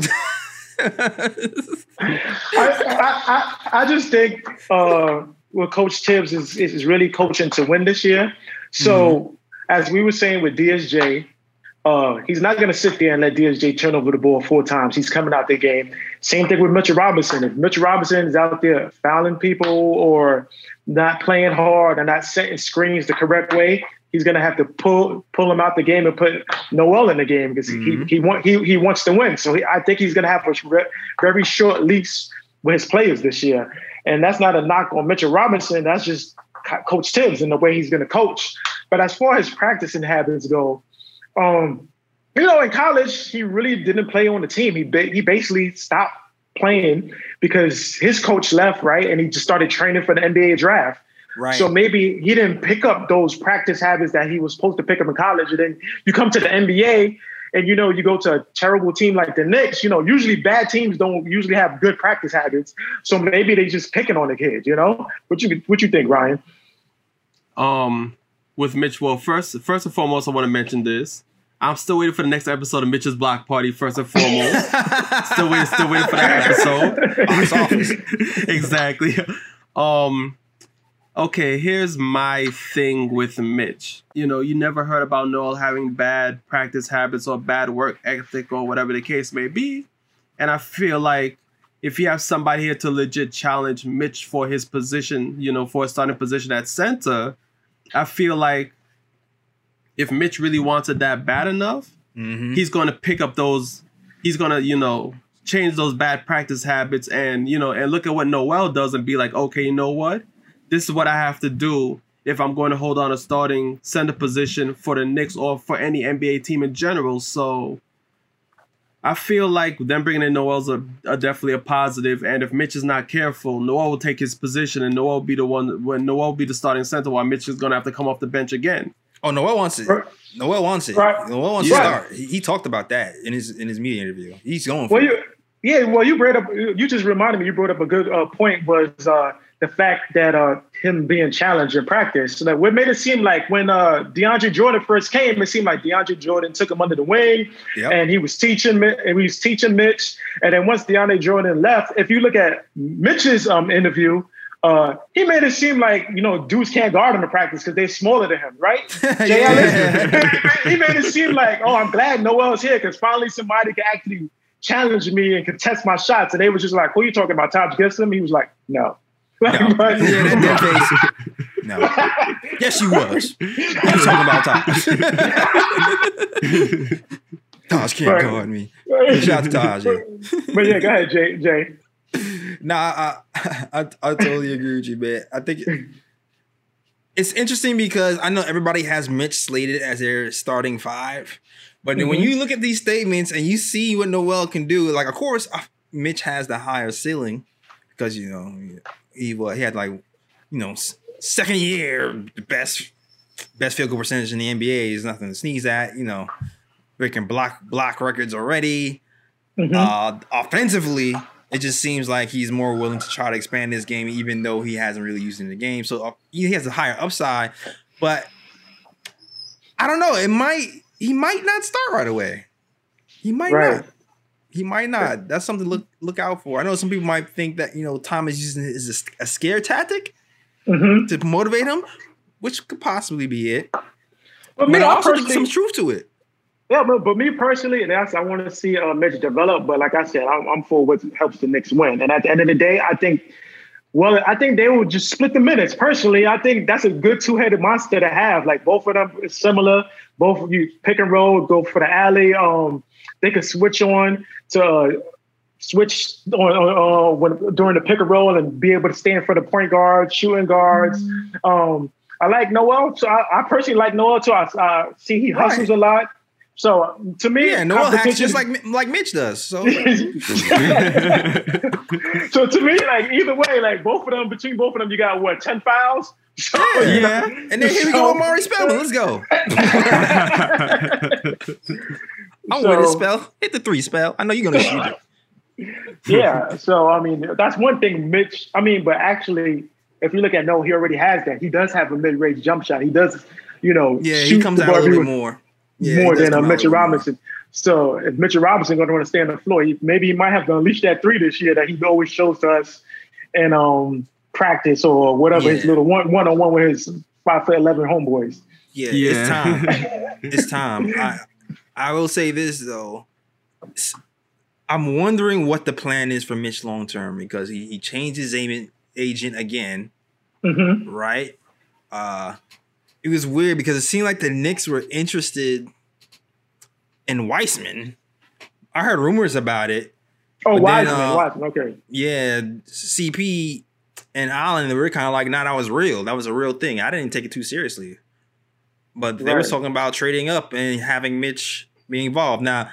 I just think well, Coach Tibbs is really coaching to win this year. So as we were saying with DSJ, he's not going to sit there and let DSJ turn over the ball 4 times. He's coming out the game. Same thing with Mitchell Robinson. If Mitchell Robinson is out there fouling people or not playing hard and not setting screens the correct way, he's going to have to pull him out the game and put Noel in the game because he wants to win. So I think he's going to have a very short lease with his players this year. And that's not a knock on Mitchell Robinson. That's just Coach Tibbs and the way he's going to coach. But as far as practicing habits go, you know, in college, he really didn't play on the team. He basically stopped playing because his coach left, right? And he just started training for the NBA draft. Right. So maybe he didn't pick up those practice habits that he was supposed to pick up in college. And then you come to the NBA and, you know, you go to a terrible team like the Knicks. You know, usually bad teams don't usually have good practice habits. So maybe they just picking on the kid, you know? What you think, Ryan? With Mitch, well, first and foremost, I want to mention this. I'm still waiting for the next episode of Mitch's Block Party, first and foremost. still waiting for that episode. Box office. Exactly. Okay, here's my thing with Mitch. You know, you never heard about Noel having bad practice habits or bad work ethic or whatever the case may be. And I feel like if you have somebody here to legit challenge Mitch for his position, you know, for a starting position at center, I feel like if Mitch really wants it that bad enough, he's going to pick up those, he's going to, you know, change those bad practice habits and, you know, and look at what Noel does and be like, okay, you know what? This is what I have to do if I'm going to hold on a starting center position for the Knicks or for any NBA team in general. So I feel like them bringing in Noel's a definitely a positive. And if Mitch is not careful, Noel will take his position and Noel will be the one when Noel will be the starting center while Mitch is going to have to come off the bench again. Oh, Noel wants it. Right. Noel wants to start. He talked about that in his media interview. He's going for it. You just reminded me. You brought up a good point was the fact that him being challenged in practice. So that what made it seem like when DeAndre Jordan first came, it seemed like DeAndre Jordan took him under the wing, and he was teaching Mitch. And then once DeAndre Jordan left, if you look at Mitch's interview. He made it seem like, you know, dudes can't guard him in practice because they're smaller than him, right? He made it seem like, oh, I'm glad Noel's here because finally somebody can actually challenge me and contest my shots. And they was just like, who are you talking about, Taj Gibson? He was like, no. But, no. Yes, you was. You talking about Taj. Taj can't guard me. Right. Shout out to Taj. But yeah, go ahead, Jay. Nah, I totally agree with you, man. I think it's interesting because I know everybody has Mitch slated as their starting five. But then when you look at these statements and you see what Noel can do, like, of course, Mitch has the higher ceiling because, you know, he had, like, you know, second year, the best field goal percentage in the NBA is nothing to sneeze at, you know, breaking block records already. Offensively, it just seems like he's more willing to try to expand his game, even though he hasn't really used it in the game. So he has a higher upside, but I don't know. He might not start right away. He might not. That's something to look out for. I know some people might think that, you know, Tom is using it as a scare tactic to motivate him, which could possibly be it. But man, I also think some truth to it. Yeah, but me personally, and I want to see Mitch develop. But like I said, I'm for what helps the Knicks win. And at the end of the day, I think they will just split the minutes. Personally, I think that's a good two-headed monster to have. Like, both of them is similar. Both of you pick and roll, go for the alley. They could switch during the pick and roll and be able to stay in front of point guards, shooting guards. I like Noel. So I personally like Noel too. I see he hustles a lot. So to me, Noel hacks just like Mitch does. So, so to me, like, either way, like, between both of them, you got what, 10 fouls? So, yeah. And then here we go with Mari Spellman. Let's go. I'm with the spell. Hit the three spell. I know you're gonna shoot it. Yeah. So I mean, that's one thing, Mitch. I mean, but actually, if you look at Noel, he already has that. He does have a mid-range jump shot. He does, you know. Yeah, he comes out a little bit more. Yeah, more than Mitchell Robinson. So if Mitchell Robinson going to want to stay on the floor, maybe he might have to unleash that three this year that he always shows to us in practice or whatever. Yeah. His little one-on-one with his 5'11" homeboys. Yeah, it's time. I will say this though, I'm wondering what the plan is for Mitch long term because he changed his agent again, right? It was weird because it seemed like the Knicks were interested in Weissman. I heard rumors about it. Oh, Weissman, okay. Yeah, CP and Allen, they were kind of like, nah, that was real. That was a real thing. I didn't take it too seriously. But they were talking about trading up and having Mitch be involved. Now,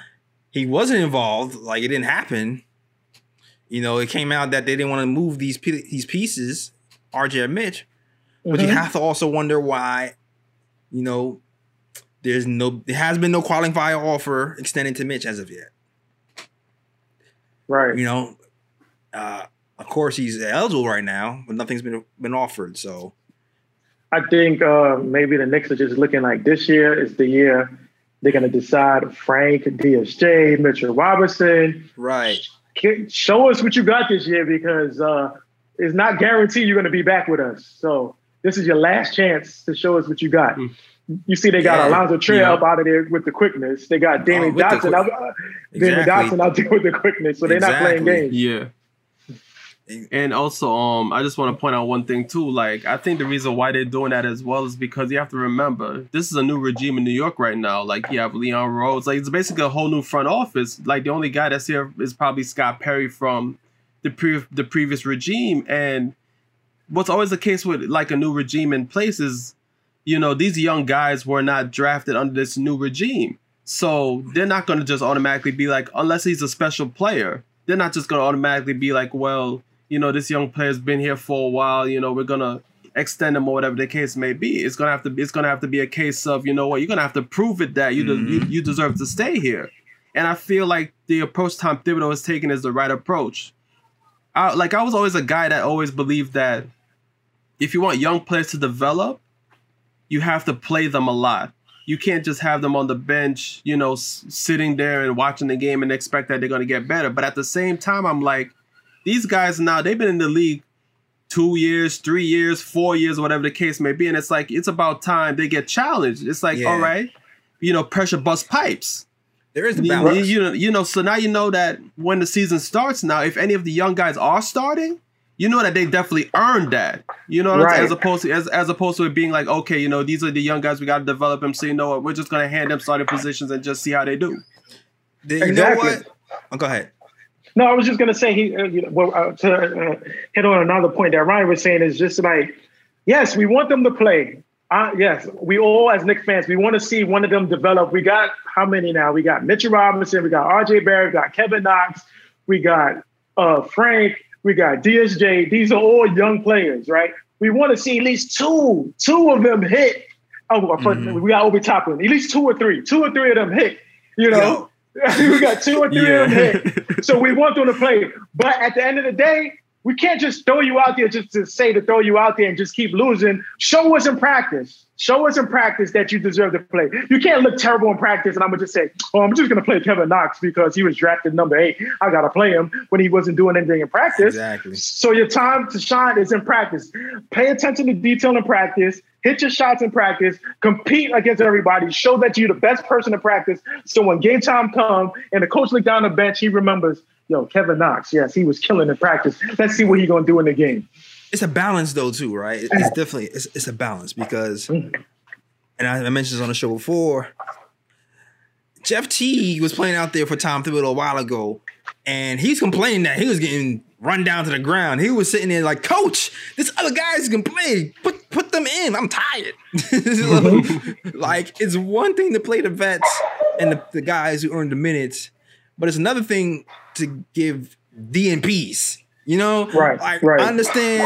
he wasn't involved. Like, it didn't happen. You know, it came out that they didn't want to move these pieces, RJ and Mitch. But you have to also wonder why, you know, there has been no qualifying offer extended to Mitch as of yet. Right. You know, of course he's eligible right now, but nothing's been offered. So I think maybe the Knicks are just looking like this year is the year they're going to decide Frank, DSJ, Mitchell Robinson. Right. Show us what you got this year because it's not guaranteed you're going to be back with us. So this is your last chance to show us what you got. You see, they got Alonzo Trier up out of there with the quickness. They got Damian Dotson out there with the quickness. So they're not playing games. Yeah. And also, I just want to point out one thing too. Like, I think the reason why they're doing that as well is because you have to remember this is a new regime in New York right now. Like, you have Leon Rhodes. Like, it's basically a whole new front office. Like, the only guy that's here is probably Scott Perry from the previous regime. And what's always the case with like a new regime in place is, you know, these young guys were not drafted under this new regime. So they're not going to just automatically be like, unless he's a special player, they're not just going to automatically be like, well, you know, this young player's been here for a while, you know, we're going to extend him or whatever the case may be. It's going to have to be a case of, you know what, you're going to have to prove it that you deserve to stay here. And I feel like the approach Tom Thibodeau has taken is the right approach. I was always a guy that always believed that if you want young players to develop, you have to play them a lot. You can't just have them on the bench, you know, sitting there and watching the game and expect that they're going to get better. But at the same time, I'm like, these guys now, they've been in the league 2 years, 3 years, 4 years, whatever the case may be. And it's like, it's about time they get challenged. It's like, all right, you know, pressure bust pipes. There is the balance. You know, so now you know that when the season starts now, if any of the young guys are starting, you know that they definitely earned that. You know what I'm saying? As opposed to it being like, okay, you know, these are the young guys, we got to develop them, so you know what, we're just going to hand them starting positions and just see how they do. You know what? Oh, go ahead. No, I was just going to say, to hit on another point that Ryan was saying is just like, yes, we want them to play. Yes, we all as Knicks fans, we want to see one of them develop. We got how many now? We got Mitchell Robinson, we got RJ Barrett, we got Kevin Knox, we got Frank, we got DSJ. These are all young players, right? We want to see at least two of them hit. Oh, we got Obi Toppin. At least two or three of them hit, you know? Yeah. We got two or three of them hit. So we want them to play. But at the end of the day, we can't just throw you out there just to say to throw you out there and just keep losing. Show us in practice. Show us in practice that you deserve to play. You can't look terrible in practice and I'm going to just say, oh, I'm just going to play Kevin Knox because he was drafted number 8. I got to play him when he wasn't doing anything in practice. Exactly. So your time to shine is in practice. Pay attention to detail in practice. Hit your shots in practice. Compete against everybody. Show that you're the best person in practice. So when game time comes and the coach looks down the bench, he remembers, yo, Kevin Knox, yes, he was killing in practice. Let's see what he's going to do in the game. It's a balance, though, too, right? It's definitely it's a balance because, and I mentioned this on the show before, Jeff T was playing out there for Tom Thibodeau a while ago, and he's complaining that he was getting run down to the ground. He was sitting there like, Coach, this other guy's can play. Put them in. I'm tired. Like, it's one thing to play the vets and the guys who earn the minutes, but it's another thing to give DNPs, you know? Right, like, right. I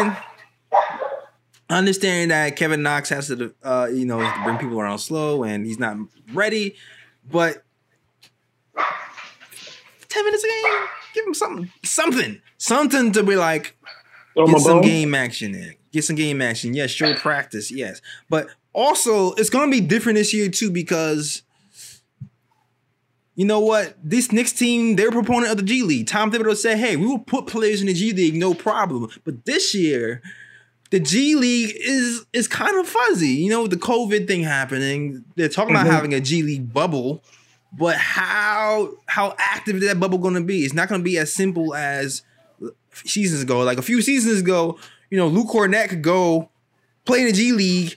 understand that Kevin Knox has to, has to bring people around slow and he's not ready, but 10 minutes a game, give him something to be like, get some game action in. Get some game action. Yes, sure, practice, yes. But also, it's going to be different this year, too, because you know what? This Knicks team, they're a proponent of the G League. Tom Thibodeau said, hey, we will put players in the G League, no problem. But this year, the G League is kind of fuzzy. You know, with the COVID thing happening, they're talking about having a G League bubble, but how active is that bubble going to be? It's not going to be as simple as seasons ago. Like a few seasons ago, you know, Luke Cornett could go play in the G League,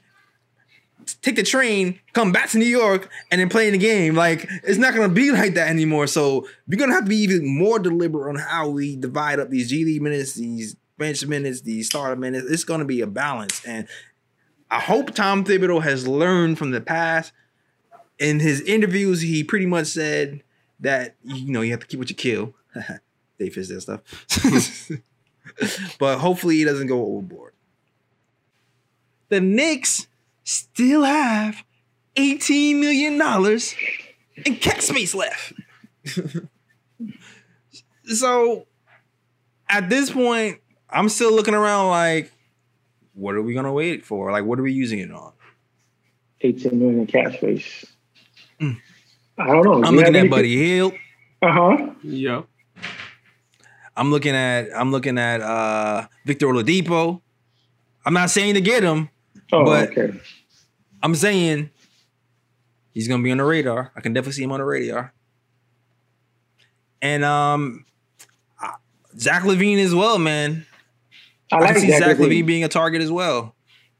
take the train, come back to New York, and then play in the game. Like, it's not going to be like that anymore. So we're going to have to be even more deliberate on how we divide up these G League minutes, these bench minutes, these starter minutes. It's going to be a balance. And I hope Tom Thibodeau has learned from the past. In his interviews, he pretty much said that, you know, you have to keep what you kill. They fish that stuff. But hopefully he doesn't go overboard. The Knicks still have $18 million in cap space left. So at this point, I'm still looking around like, what are we going to wait for? Like, what are we using it on? $18 million in cap space. I don't know. I'm looking at Buddy Hield. Uh-huh. Yeah. I'm looking at Victor Oladipo. I'm not saying to get him. Oh, but okay. I'm saying he's going to be on the radar. I can definitely see him on the radar. And Zach LaVine as well, man. I can see Zach LaVine being a target as well.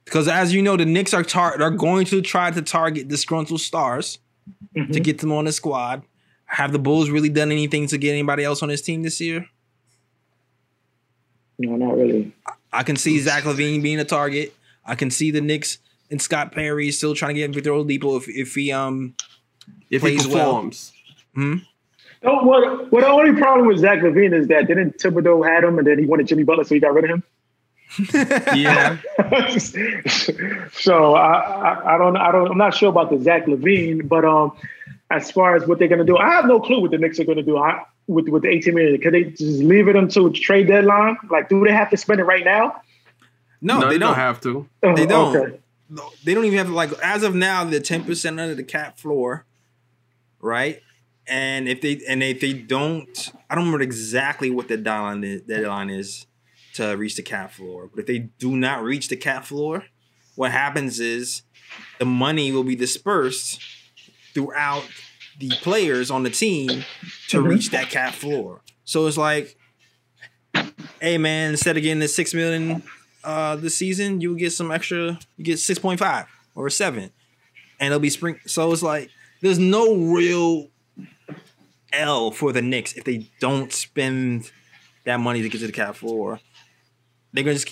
Because as you know, the Knicks are going to try to target disgruntled stars to get them on the squad. Have the Bulls really done anything to get anybody else on this team this year? No, not really. I can see Zach LaVine being a target. I can see the Knicks and Scott Perry still trying to get Victor Oladipo if he performs. Well. Well, the only problem with Zach LaVine is that didn't Thibodeau had him and then he wanted Jimmy Butler, so he got rid of him. Yeah. So I'm not sure about the Zach LaVine, but as far as what they're going to do, I have no clue what the Knicks are going to do with the $18 million. Can they just leave it until trade deadline? Like, do they have to spend it right now? No, they don't have to. They don't. Okay. They don't even have to, like, as of now, they're 10% under the cap floor, right? And if they don't, I don't remember exactly what the deadline is to reach the cap floor. But if they do not reach the cap floor, what happens is the money will be dispersed throughout the players on the team to reach that cap floor. So it's like, hey man, instead of getting the $6 million. This season, you get some extra. You get 6.5 or a 7, and it'll be spring. So it's like there's no real L for the Knicks if they don't spend that money to get to the cap floor. They're going to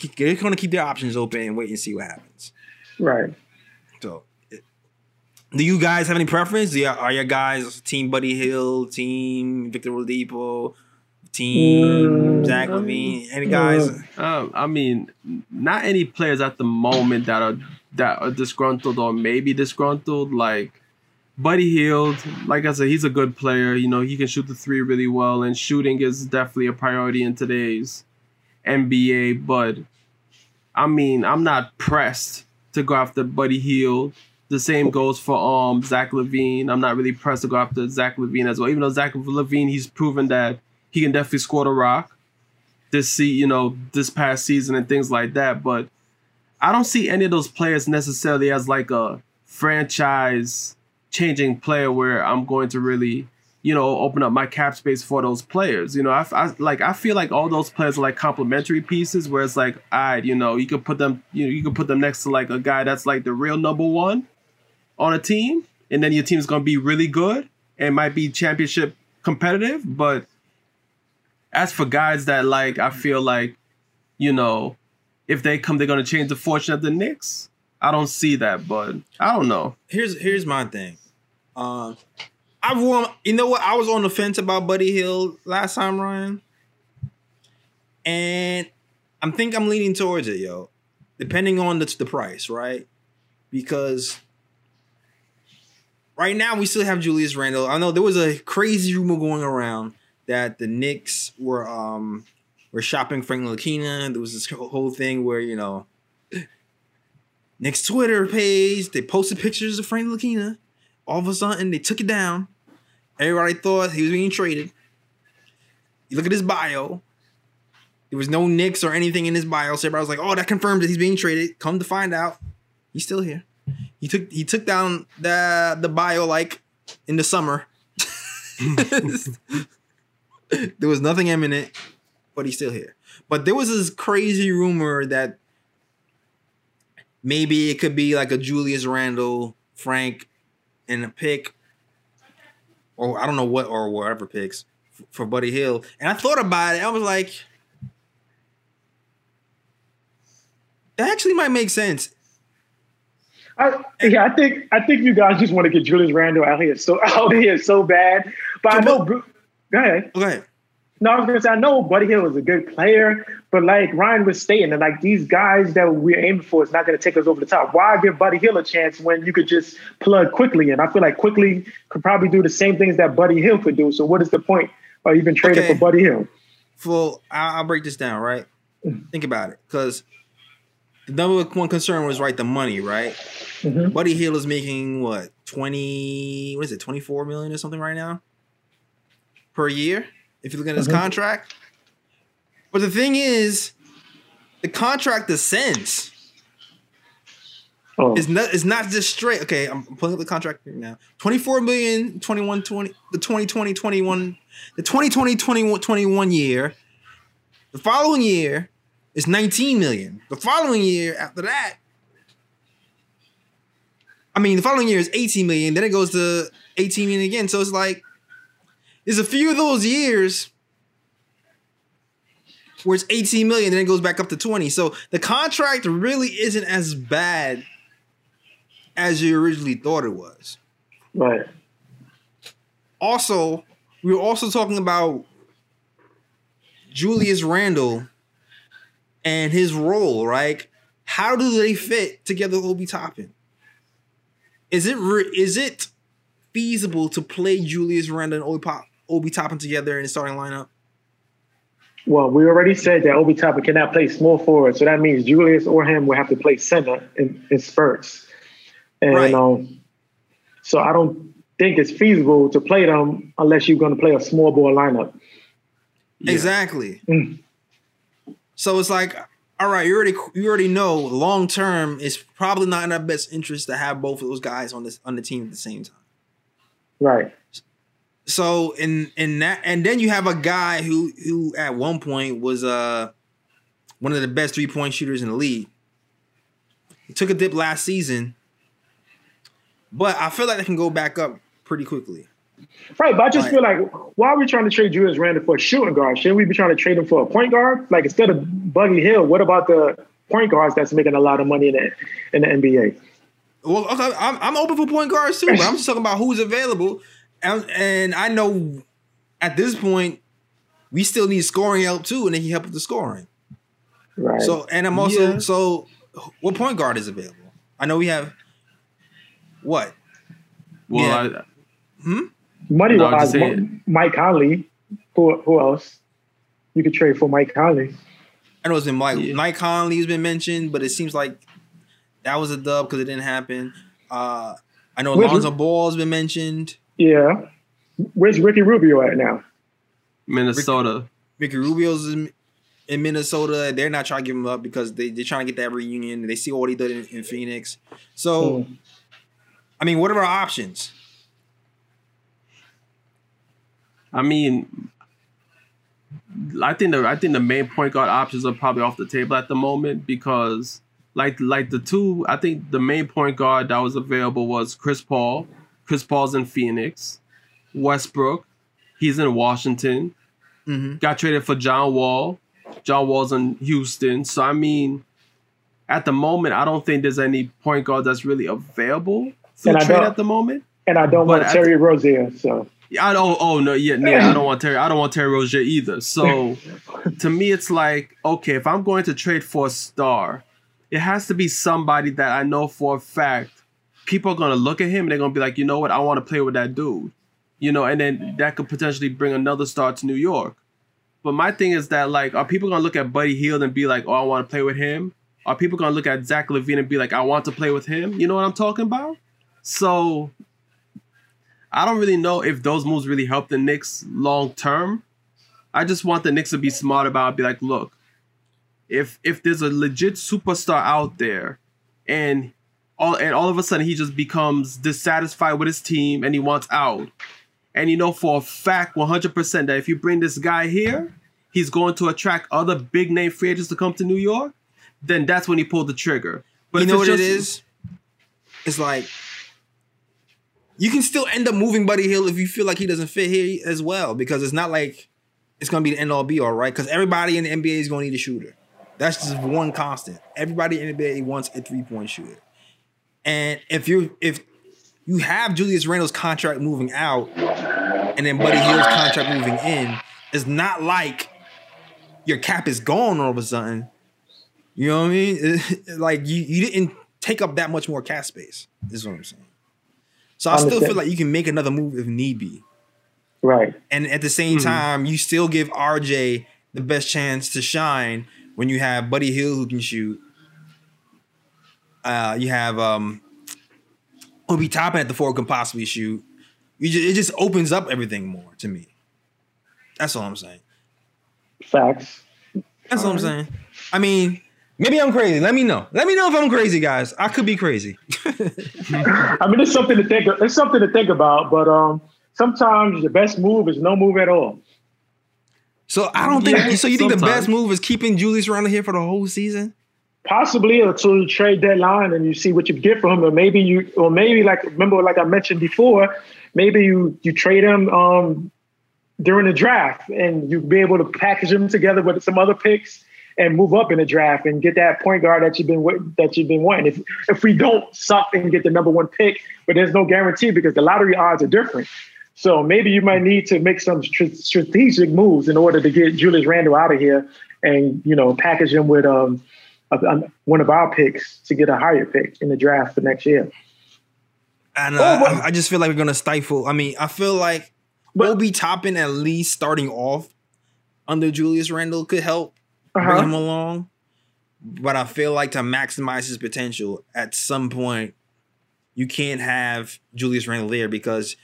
keep their options open and wait and see what happens. Right. So, do you guys have any preference? Are your guys team Buddy Hield, team Victor Oladipo, team Zach LaVine? Any guys? I mean, not any players at the moment that are disgruntled or maybe disgruntled. Like Buddy Hield, like I said, he's a good player. You know, he can shoot the three really well, and shooting is definitely a priority in today's NBA. But I mean, I'm not pressed to go after Buddy Hield. The same goes for Zach LaVine. I'm not really pressed to go after Zach LaVine as well. Even though Zach LaVine, he's proven that he can definitely score the rock this past season and things like that. But I don't see any of those players necessarily as like a franchise-changing player where I'm going to really, you know, open up my cap space for those players. You know, I feel like all those players are like complementary pieces where it's like, all right, you know, you can put them next to like a guy that's like the real number one on a team, and then your team's gonna be really good and might be championship competitive. But as for guys that like, I feel like, you know, if they come, they're gonna change the fortune of the Knicks. I don't see that, but I don't know. Here's my thing. You know what? I was on the fence about Buddy Hield last time, Ryan. And I think I'm leaning towards it, yo. Depending on the price, right? Because right now we still have Julius Randle. I know there was a crazy rumor going around that the Knicks were shopping Frank Ntilikina. There was this whole thing where, you know, Knicks Twitter page, they posted pictures of Frank Ntilikina. All of a sudden, they took it down. Everybody thought he was being traded. You look at his bio. There was no Knicks or anything in his bio. So everybody was like, oh, that confirms that he's being traded. Come to find out, he's still here. He took down the bio like in the summer. There was nothing imminent, but he's still here. But there was this crazy rumor that maybe it could be like a Julius Randle, Frank, and a pick, or I don't know what, or whatever picks for Buddy Hield. And I thought about it. I was like, that actually might make sense. I think you guys just want to get Julius Randle out here so bad. But I know. Go ahead. No, I was gonna say I know Buddy Hield is a good player, but like Ryan was stating, that like these guys that we're aiming for is not gonna take us over the top. Why give Buddy Hield a chance when you could just plug Quickley in? I feel like Quickley could probably do the same things that Buddy Hield could do. So what is the point of even trading for Buddy Hield? Well, I'll break this down, right? Think about it, because the number one concern was the money, right? Mm-hmm. Buddy Hield is making $24 million or something right now per year. If you look at his contract. But the thing is, the contract descends. Oh. It's not just straight. Okay, I'm pulling up the contract right now. $24 million, 21-20, the 2020-21, the 2020-21 year. The following year is $19 million. The following year after that, the following year is $18 million. Then it goes to $18 million again. So it's like, there's a few of those years where it's $18 million, then it goes back up to $20 million. So the contract really isn't as bad as you originally thought it was. Right. Also, we were also talking about Julius Randle and his role, right? How do they fit together with Obi Toppin? Is it feasible to play Julius Randle and Obi Toppin together in the starting lineup? Well, we already said that Obi Toppin cannot play small forward, so that means Julius or him will have to play center in spurts. And right. So I don't think it's feasible to play them unless you're going to play a small ball lineup. Yeah. Exactly. Mm. So it's like, all right, you already know long term it's probably not in our best interest to have both of those guys on the team at the same time. Right. So in that, and then you have a guy who at one point was one of the best 3-point shooters in the league. He took a dip last season, but I feel like they can go back up pretty quickly. Right, but I just feel like, why are we trying to trade Julius Randle for a shooting guard? Shouldn't we be trying to trade him for a point guard? Like, instead of Buddy Hield, what about the point guards that's making a lot of money in the NBA? Well, okay, I'm open for point guards too, but I'm just talking about who's available. And I know at this point, we still need scoring help too, and then he helped with the scoring. Right. So, and I'm also, so what point guard is available? I know we have what? Well, yeah. Money-wise, Mike Conley. Who else? You could trade for Mike Conley. I know it's been Mike Conley has been mentioned, but it seems like that was a dub because it didn't happen. I know Lonzo Ball has been mentioned. Yeah. Where's Ricky Rubio at now? Minnesota. Ricky Rubio's in Minnesota. They're not trying to give him up because they're trying to get that reunion. They see what he did in Phoenix. So, I mean, what are our options? I mean, I think the main point guard options are probably off the table at the moment because like the two, I think the main point guard that was available was Chris Paul. Chris Paul's in Phoenix. Westbrook, he's in Washington. Mm-hmm. Got traded for John Wall. John Wall's in Houston. So, I mean, at the moment, I don't think there's any point guard that's really available through trade at the moment. And I don't want Terry Rozier, so... I don't. Oh no! Yeah. I don't want Terry Rozier either. So, to me, it's like, okay, if I'm going to trade for a star, it has to be somebody that I know for a fact people are gonna look at him and they're gonna be like, you know what, I want to play with that dude, you know, and then that could potentially bring another star to New York. But my thing is that, like, are people gonna look at Buddy Hield and be like, oh, I want to play with him? Are people gonna look at Zach LaVine and be like, I want to play with him? You know what I'm talking about? So, I don't really know if those moves really help the Knicks long term. I just want the Knicks to be smart about it and be like, look, if there's a legit superstar out there and all of a sudden he just becomes dissatisfied with his team and he wants out, and you know for a fact 100% that if you bring this guy here, he's going to attract other big name free agents to come to New York, then that's when he pulled the trigger. But you know what it is? It's like... you can still end up moving Buddy Hield if you feel like he doesn't fit here as well, because it's not like it's going to be the end-all, be-all, right? Because everybody in the NBA is going to need a shooter. That's just one constant. Everybody in the NBA wants a three-point shooter. And if you have Julius Randle's contract moving out and then Buddy Hield's contract moving in, it's not like your cap is gone all of a sudden. You know what I mean? You didn't take up that much more cap space is what I'm saying. So I still feel like you can make another move if need be. Right. And at the same time, you still give RJ the best chance to shine when you have Buddy Hield who can shoot. You have Obi Toppin at the forward can possibly shoot. It just opens up everything more to me. That's all I'm saying. Facts. That's all I'm saying. I mean... maybe I'm crazy. Let me know. Let me know if I'm crazy, guys. I could be crazy. I mean, it's something to think about, but sometimes the best move is no move at all. So I don't think. So you think the best move is keeping Julius Randle here for the whole season? Possibly until the trade deadline, and you see what you get for him, or maybe like I mentioned before, maybe you trade him during the draft, and you'll be able to package him together with some other picks and move up in the draft and get that point guard that you've been wanting. If we don't suck and get the number one pick, but there's no guarantee because the lottery odds are different. So maybe you might need to make some strategic moves in order to get Julius Randle out of here and, you know, package him with one of our picks to get a higher pick in the draft for next year. And I just feel like we're going to stifle. I mean, I feel like Obi Toppin at least starting off under Julius Randle could help. Bring him along, but I feel like to maximize his potential, at some point, you can't have Julius Randle there because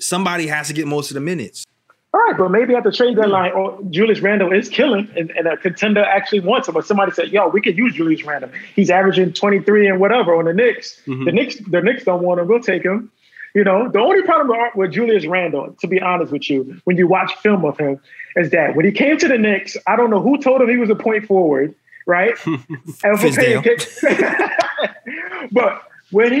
somebody has to get most of the minutes. All right, but maybe at the trade deadline, Julius Randle is killing, and a contender actually wants him. But somebody said, "Yo, we could use Julius Randle. He's averaging 23 and whatever on the Knicks. Mm-hmm. The Knicks don't want him. We'll take him." You know, the only problem with Julius Randle, to be honest with you, when you watch film of him, is that when he came to the Knicks, I don't know who told him he was a point forward, right? Elfrid Payton, but When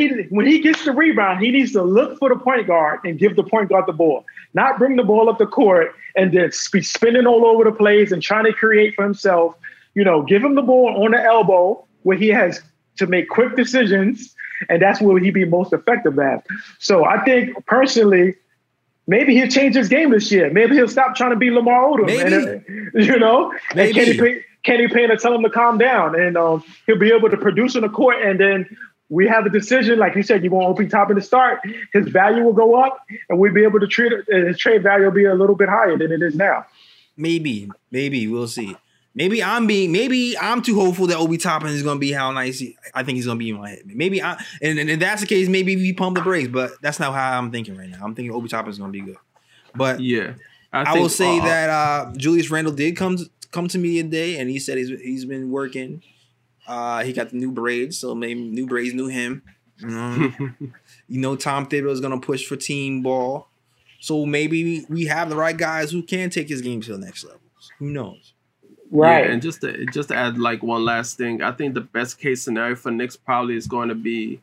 he gets the rebound, he needs to look for the point guard and give the point guard the ball, not bring the ball up the court and then be spinning all over the place and trying to create for himself. You know, give him the ball on the elbow where he has to make quick decisions, and that's where he'd be most effective at. So I think, personally, maybe he'll change his game this year. Maybe he'll stop trying to be Lamar Odom. And, you know? Maybe. And Kenny Payne will tell him to calm down, and he'll be able to produce on the court, and then we have a decision, like you said, you want Obi Toppin to start, his value will go up, and we'll be able to treat it, his trade value will be a little bit higher than it is now. Maybe, we'll see. Maybe I'm too hopeful that Obi Toppin is going to be how nice I think he's going to be in my head. And if that's the case, maybe we pump the brakes, but that's not how I'm thinking right now. I'm thinking Obi Toppin is going to be good. But yeah, I will say that Julius Randle did come to me today, and he said he's been working. He got the new braids, so maybe new braids knew him. You know, Tom Thibodeau is going to push for team ball. So maybe we have the right guys who can take his game to the next level. Who knows? Right. Yeah, and just to add like one last thing, I think the best case scenario for Knicks probably is going to be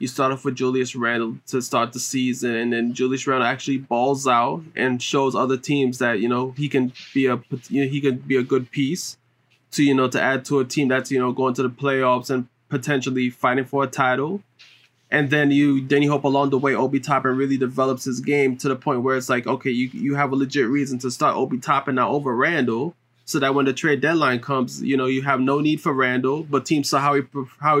you start off with Julius Randle to start the season, and then Julius Randle actually balls out and shows other teams that, you know, he can be a good piece to, you know, to add to a team that's, you know, going to the playoffs and potentially fighting for a title. And then you hope along the way Obi Toppin really develops his game to the point where it's like, okay, you have a legit reason to start Obi Toppin now over Randle. So that when the trade deadline comes, you know, you have no need for Randle, but teams saw how he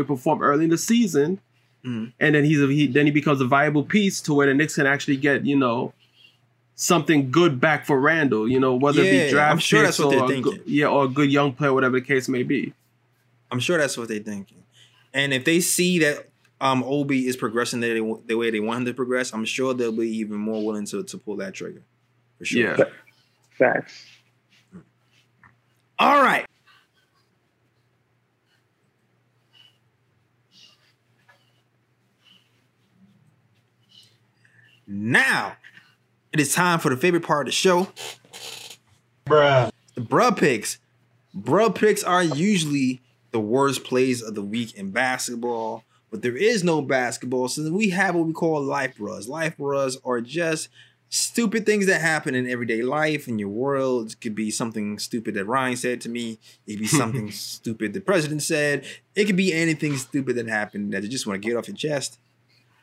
performed early in the season, and then he becomes a viable piece to where the Knicks can actually get, you know, something good back for Randle, you know, whether it be draft I'm sure that's what they're thinking. Or a good young player, whatever the case may be. I'm sure that's what they're thinking, and if they see that Obi is progressing the way they want him to progress, I'm sure they'll be even more willing to pull that trigger, for sure. Yeah, facts. All right. Now, it is time for the favorite part of the show. Bruh. The bruh picks. Bruh picks are usually the worst plays of the week in basketball, but there is no basketball, so we have what we call life bruhs. Life bruhs are just stupid things that happen in everyday life, in your world. It could be something stupid that Ryan said to me. It could be something stupid the president said. It could be anything stupid that happened that you just want to get off your chest.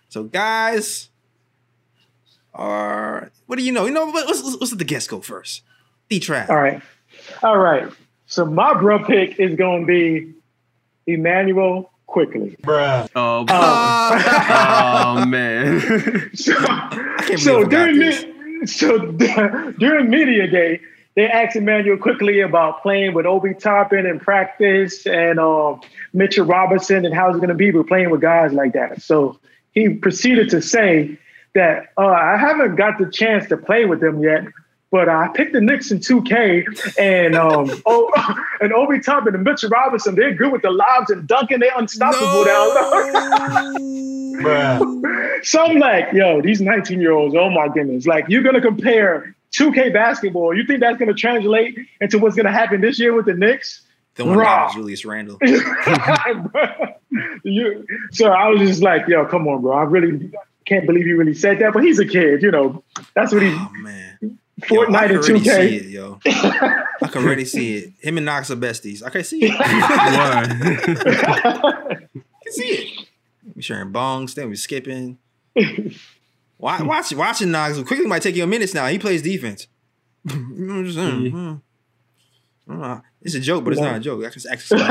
So, guys, what do you know? You know, let's let the guests go first. D-Trav. All right. So, my bruh pick is going to be Immanuel Quickley. Bruh. Oh man. So during media day, they asked Immanuel Quickley about playing with Obi Toppin in practice and Mitchell Robinson and how it's going to be with playing with guys like that. So he proceeded to say that I haven't got the chance to play with them yet, but I picked the Knicks in 2K, and and Obi Toppin and Mitchell Robinson, they're good with the lobs and dunking. They're unstoppable down there. So I'm like, yo, these 19-year-olds, oh my goodness. Like, you're going to compare 2K basketball. You think that's going to translate into what's going to happen this year with the Knicks? The one about Julius Randle. So I was just like, yo, come on, bro. I really can't believe you really said that, but he's a kid, you know. That's what he... Oh, man. Fortnite and 2K. See it, yo. I can already see it. Him and Knox are besties. I can see it. I can see it. We sharing bongs. Then we skipping. Watching Knox Quickley might take you a minute now. He plays defense. You know what I'm saying? Mm-hmm. It's a joke, but it's not a joke. That's just actually.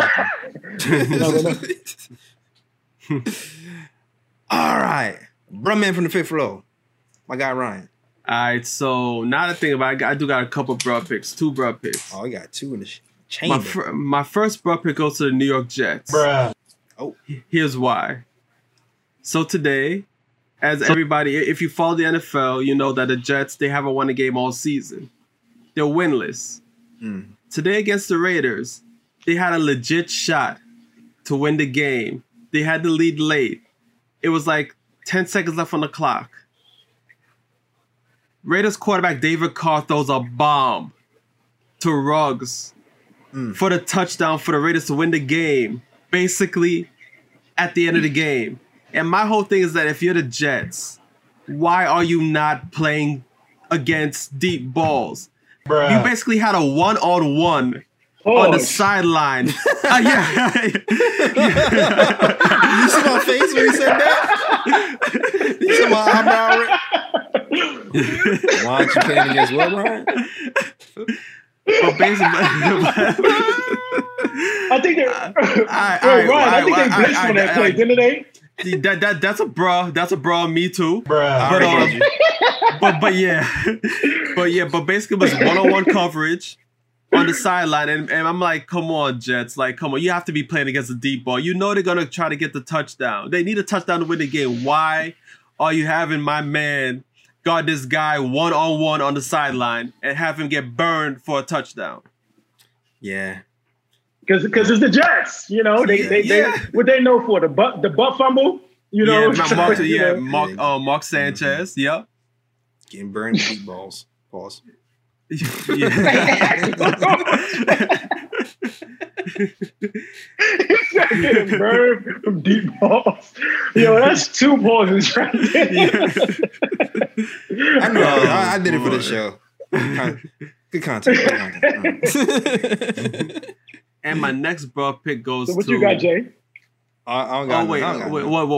All right. Brumman from the fifth floor. My guy Ryan. All right, so now to think about it, I do got a couple bruh picks, two bruh picks. Oh, I got two in the chamber. My first bruh pick goes to the New York Jets. Bruh. Oh. Here's why. So today, everybody, if you follow the NFL, you know that the Jets, they haven't won a game all season. They're winless. Mm. Today against the Raiders, they had a legit shot to win the game. They had the lead late. It was like 10 seconds left on the clock. Raiders quarterback David Carr throws a bomb to Ruggs for the touchdown for the Raiders to win the game, basically at the end of the game. And my whole thing is that if you're the Jets, why are you not playing against deep balls? Bruh. You basically had a one-on-one on the sideline. You see my face when he said that? You see my eyebrow? Why aren't you playing against what, Brian? Well, basically, I think they're... I think they blitzed on that play, didn't they? That's a bra. Me too. Bruh. But basically, it was one-on-one coverage on the sideline, and I'm like, come on, Jets, like, come on, you have to be playing against a deep ball. You know they're gonna try to get the touchdown. They need a touchdown to win the game. Why are you having my man guard this guy one-on-one on the sideline and have him get burned for a touchdown? Yeah. Because it's the Jets, you know. They what they know for the butt fumble, you know. Yeah, Mark Sanchez, yeah. Getting burned deep balls. Pause. Getting burned from deep balls. Yo, that's two pauses right there. Yeah. I know. I did it for the show. Good content. And my next bra pick goes to... So what you got, Jay? I don't got one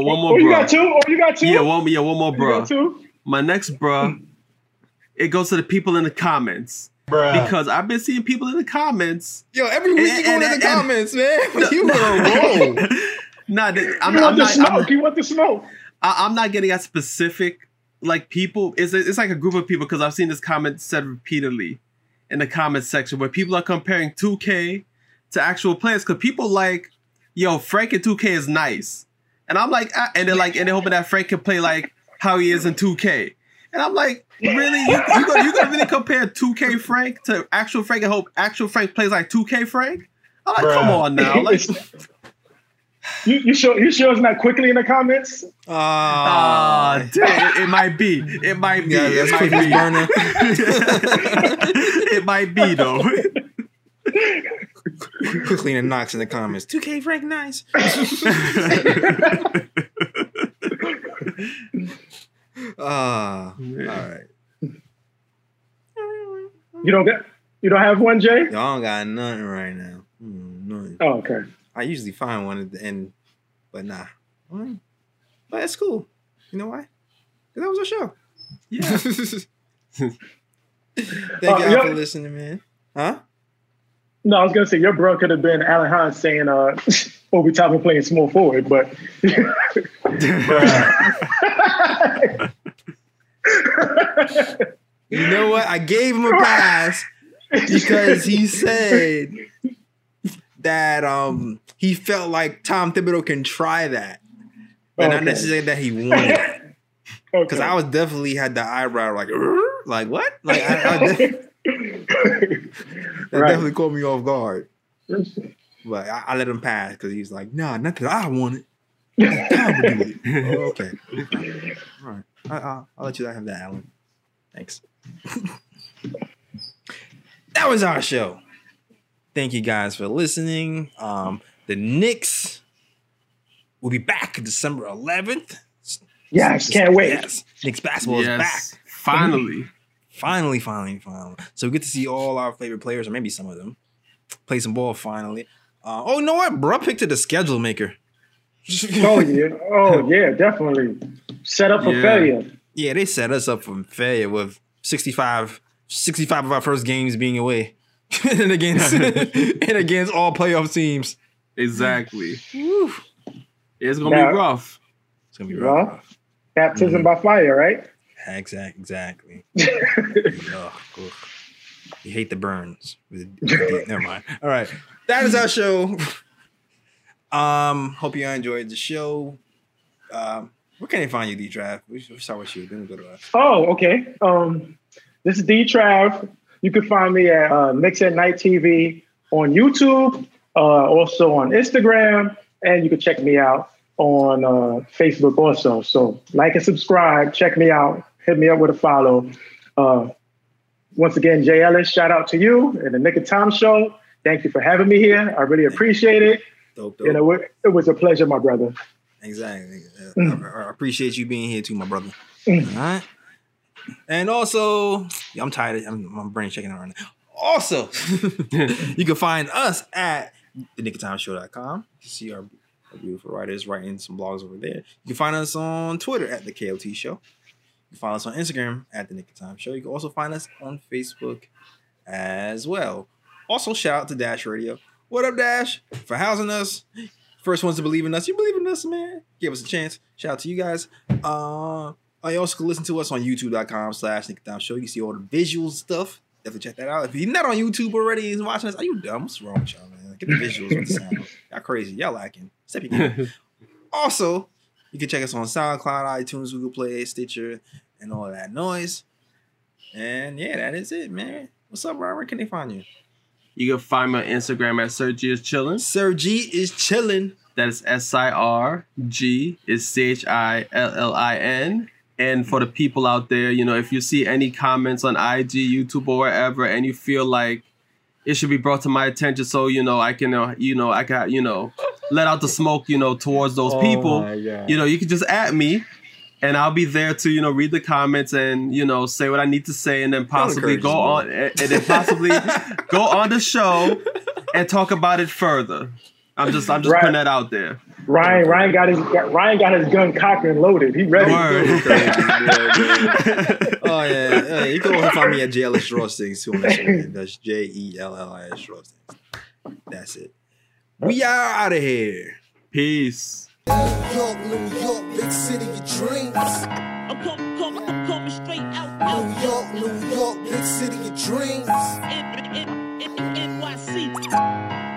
more bra. You got two? Yeah, one more bra. My next bra, it goes to the people in the comments. Bruh. Because I've been seeing people in the comments. Yo, every week you go in the comments, man. You were wrong. You want the smoke. I'm not getting at specific, like, people. It's like a group of people, because I've seen this comment said repeatedly in the comments section where people are comparing 2K to actual players, because people like, yo, Frank in 2K is nice, and I'm like, they're hoping that Frank can play like how he is in 2K, and I'm like, really, you gonna really compare 2K Frank to actual Frank and hope actual Frank plays like 2K Frank? I'm like, come on now, like, you sure it's not Quickley in the comments? Damn, it might be, yeah, that's Quickley burner. It might be though. Quickley and Knox in the comments. 2K Frank nice. All right. You don't have one, Jay? I don't got nothing right now. None. Oh, okay. I usually find one at the end, but nah. Right. But that's cool. You know why? Because that was our show. Yeah. Thank y'all for listening, man. Huh? No, I was going to say, your bro could have been Alan Hahn saying Obi Toppin playing small forward, but... You know what? I gave him a pass because he said that he felt like Tom Thibodeau can try that, but not necessarily that he won. Because I was definitely had the eyebrow like what? Like, I definitely caught me off guard, but I let him pass because he's like, "Nah, not that I wanted." Okay, all right. I'll let you have that, Alan. Thanks. That was our show. Thank you guys for listening. The Knicks will be back December 11th. Yes, can't wait. Yes. Knicks basketball is back finally. Finally. So we get to see all our favorite players, or maybe some of them, play some ball finally. You know what? Bro picked the schedule maker. Oh, yeah, definitely. Set up for failure. Yeah, they set us up for failure with 65 of our first games being away and against all playoff teams. Exactly. Woo. It's going to be rough. It's going to be rough. Baptism by fire, right? Exactly. Cool. You hate the burns. Never mind. All right. That is our show. Hope you enjoyed the show. Where can they find you, D-Trav? We start with you. Then we go to us. Oh, okay. This is D-Trav. You can find me at Knicks at Night TV on YouTube, also on Instagram, and you can check me out on Facebook also. So like and subscribe. Check me out. Hit me up with a follow. Once again, Jay Ellis, shout out to you and the Nick and Tom Show. Thank you for having me here. I really appreciate it. Dope. You know, it was a pleasure, my brother. Exactly. I appreciate you being here too, my brother. All right. And also, I'm tired. My brain checking out right now. Also, you can find us at thenickoftimeshow.com. You see our beautiful writers writing some blogs over there. You can find us on Twitter at The KOT Show. You can find us on Instagram at The Nick of Time Show. You can also find us on Facebook as well. Also, shout out to Dash Radio. What up, Dash? For housing us. First ones to believe in us. You believe in us, man. Give us a chance. Shout out to you guys. You also can listen to us on youtube.com/Nick of Time Show. You can see all the visual stuff. Definitely check that out. If you're not on YouTube already and watching us, are you dumb? What's wrong with y'all, man? Get the visuals with the sound. Y'all crazy. Y'all lacking. Step your game. Also, you can check us on SoundCloud, iTunes, Google Play, Stitcher, and all that noise. And yeah, that is it, man. What's up, Robert? Where can they find you? You can find my Instagram at SirGisChillin. SirGisChillin. That is SIRG is CHILLIN. And for the people out there, you know, if you see any comments on IG, YouTube, or wherever, and you feel like it should be brought to my attention, so you know I can, let out the smoke, towards those people. You know, you can just at me, and I'll be there to read the comments and say what I need to say, and then possibly go on, go on the show and talk about it further. I'm just putting that out there. Ryan got his gun cocked and loaded. He ready. Oh yeah, you can also find me at JLS Rostings too. That's JELLIS Rostings. That's it. We are out of here. Peace. New York, New York, big city of dreams. I'm coming straight out. New York, New York, big city of dreams. NYC.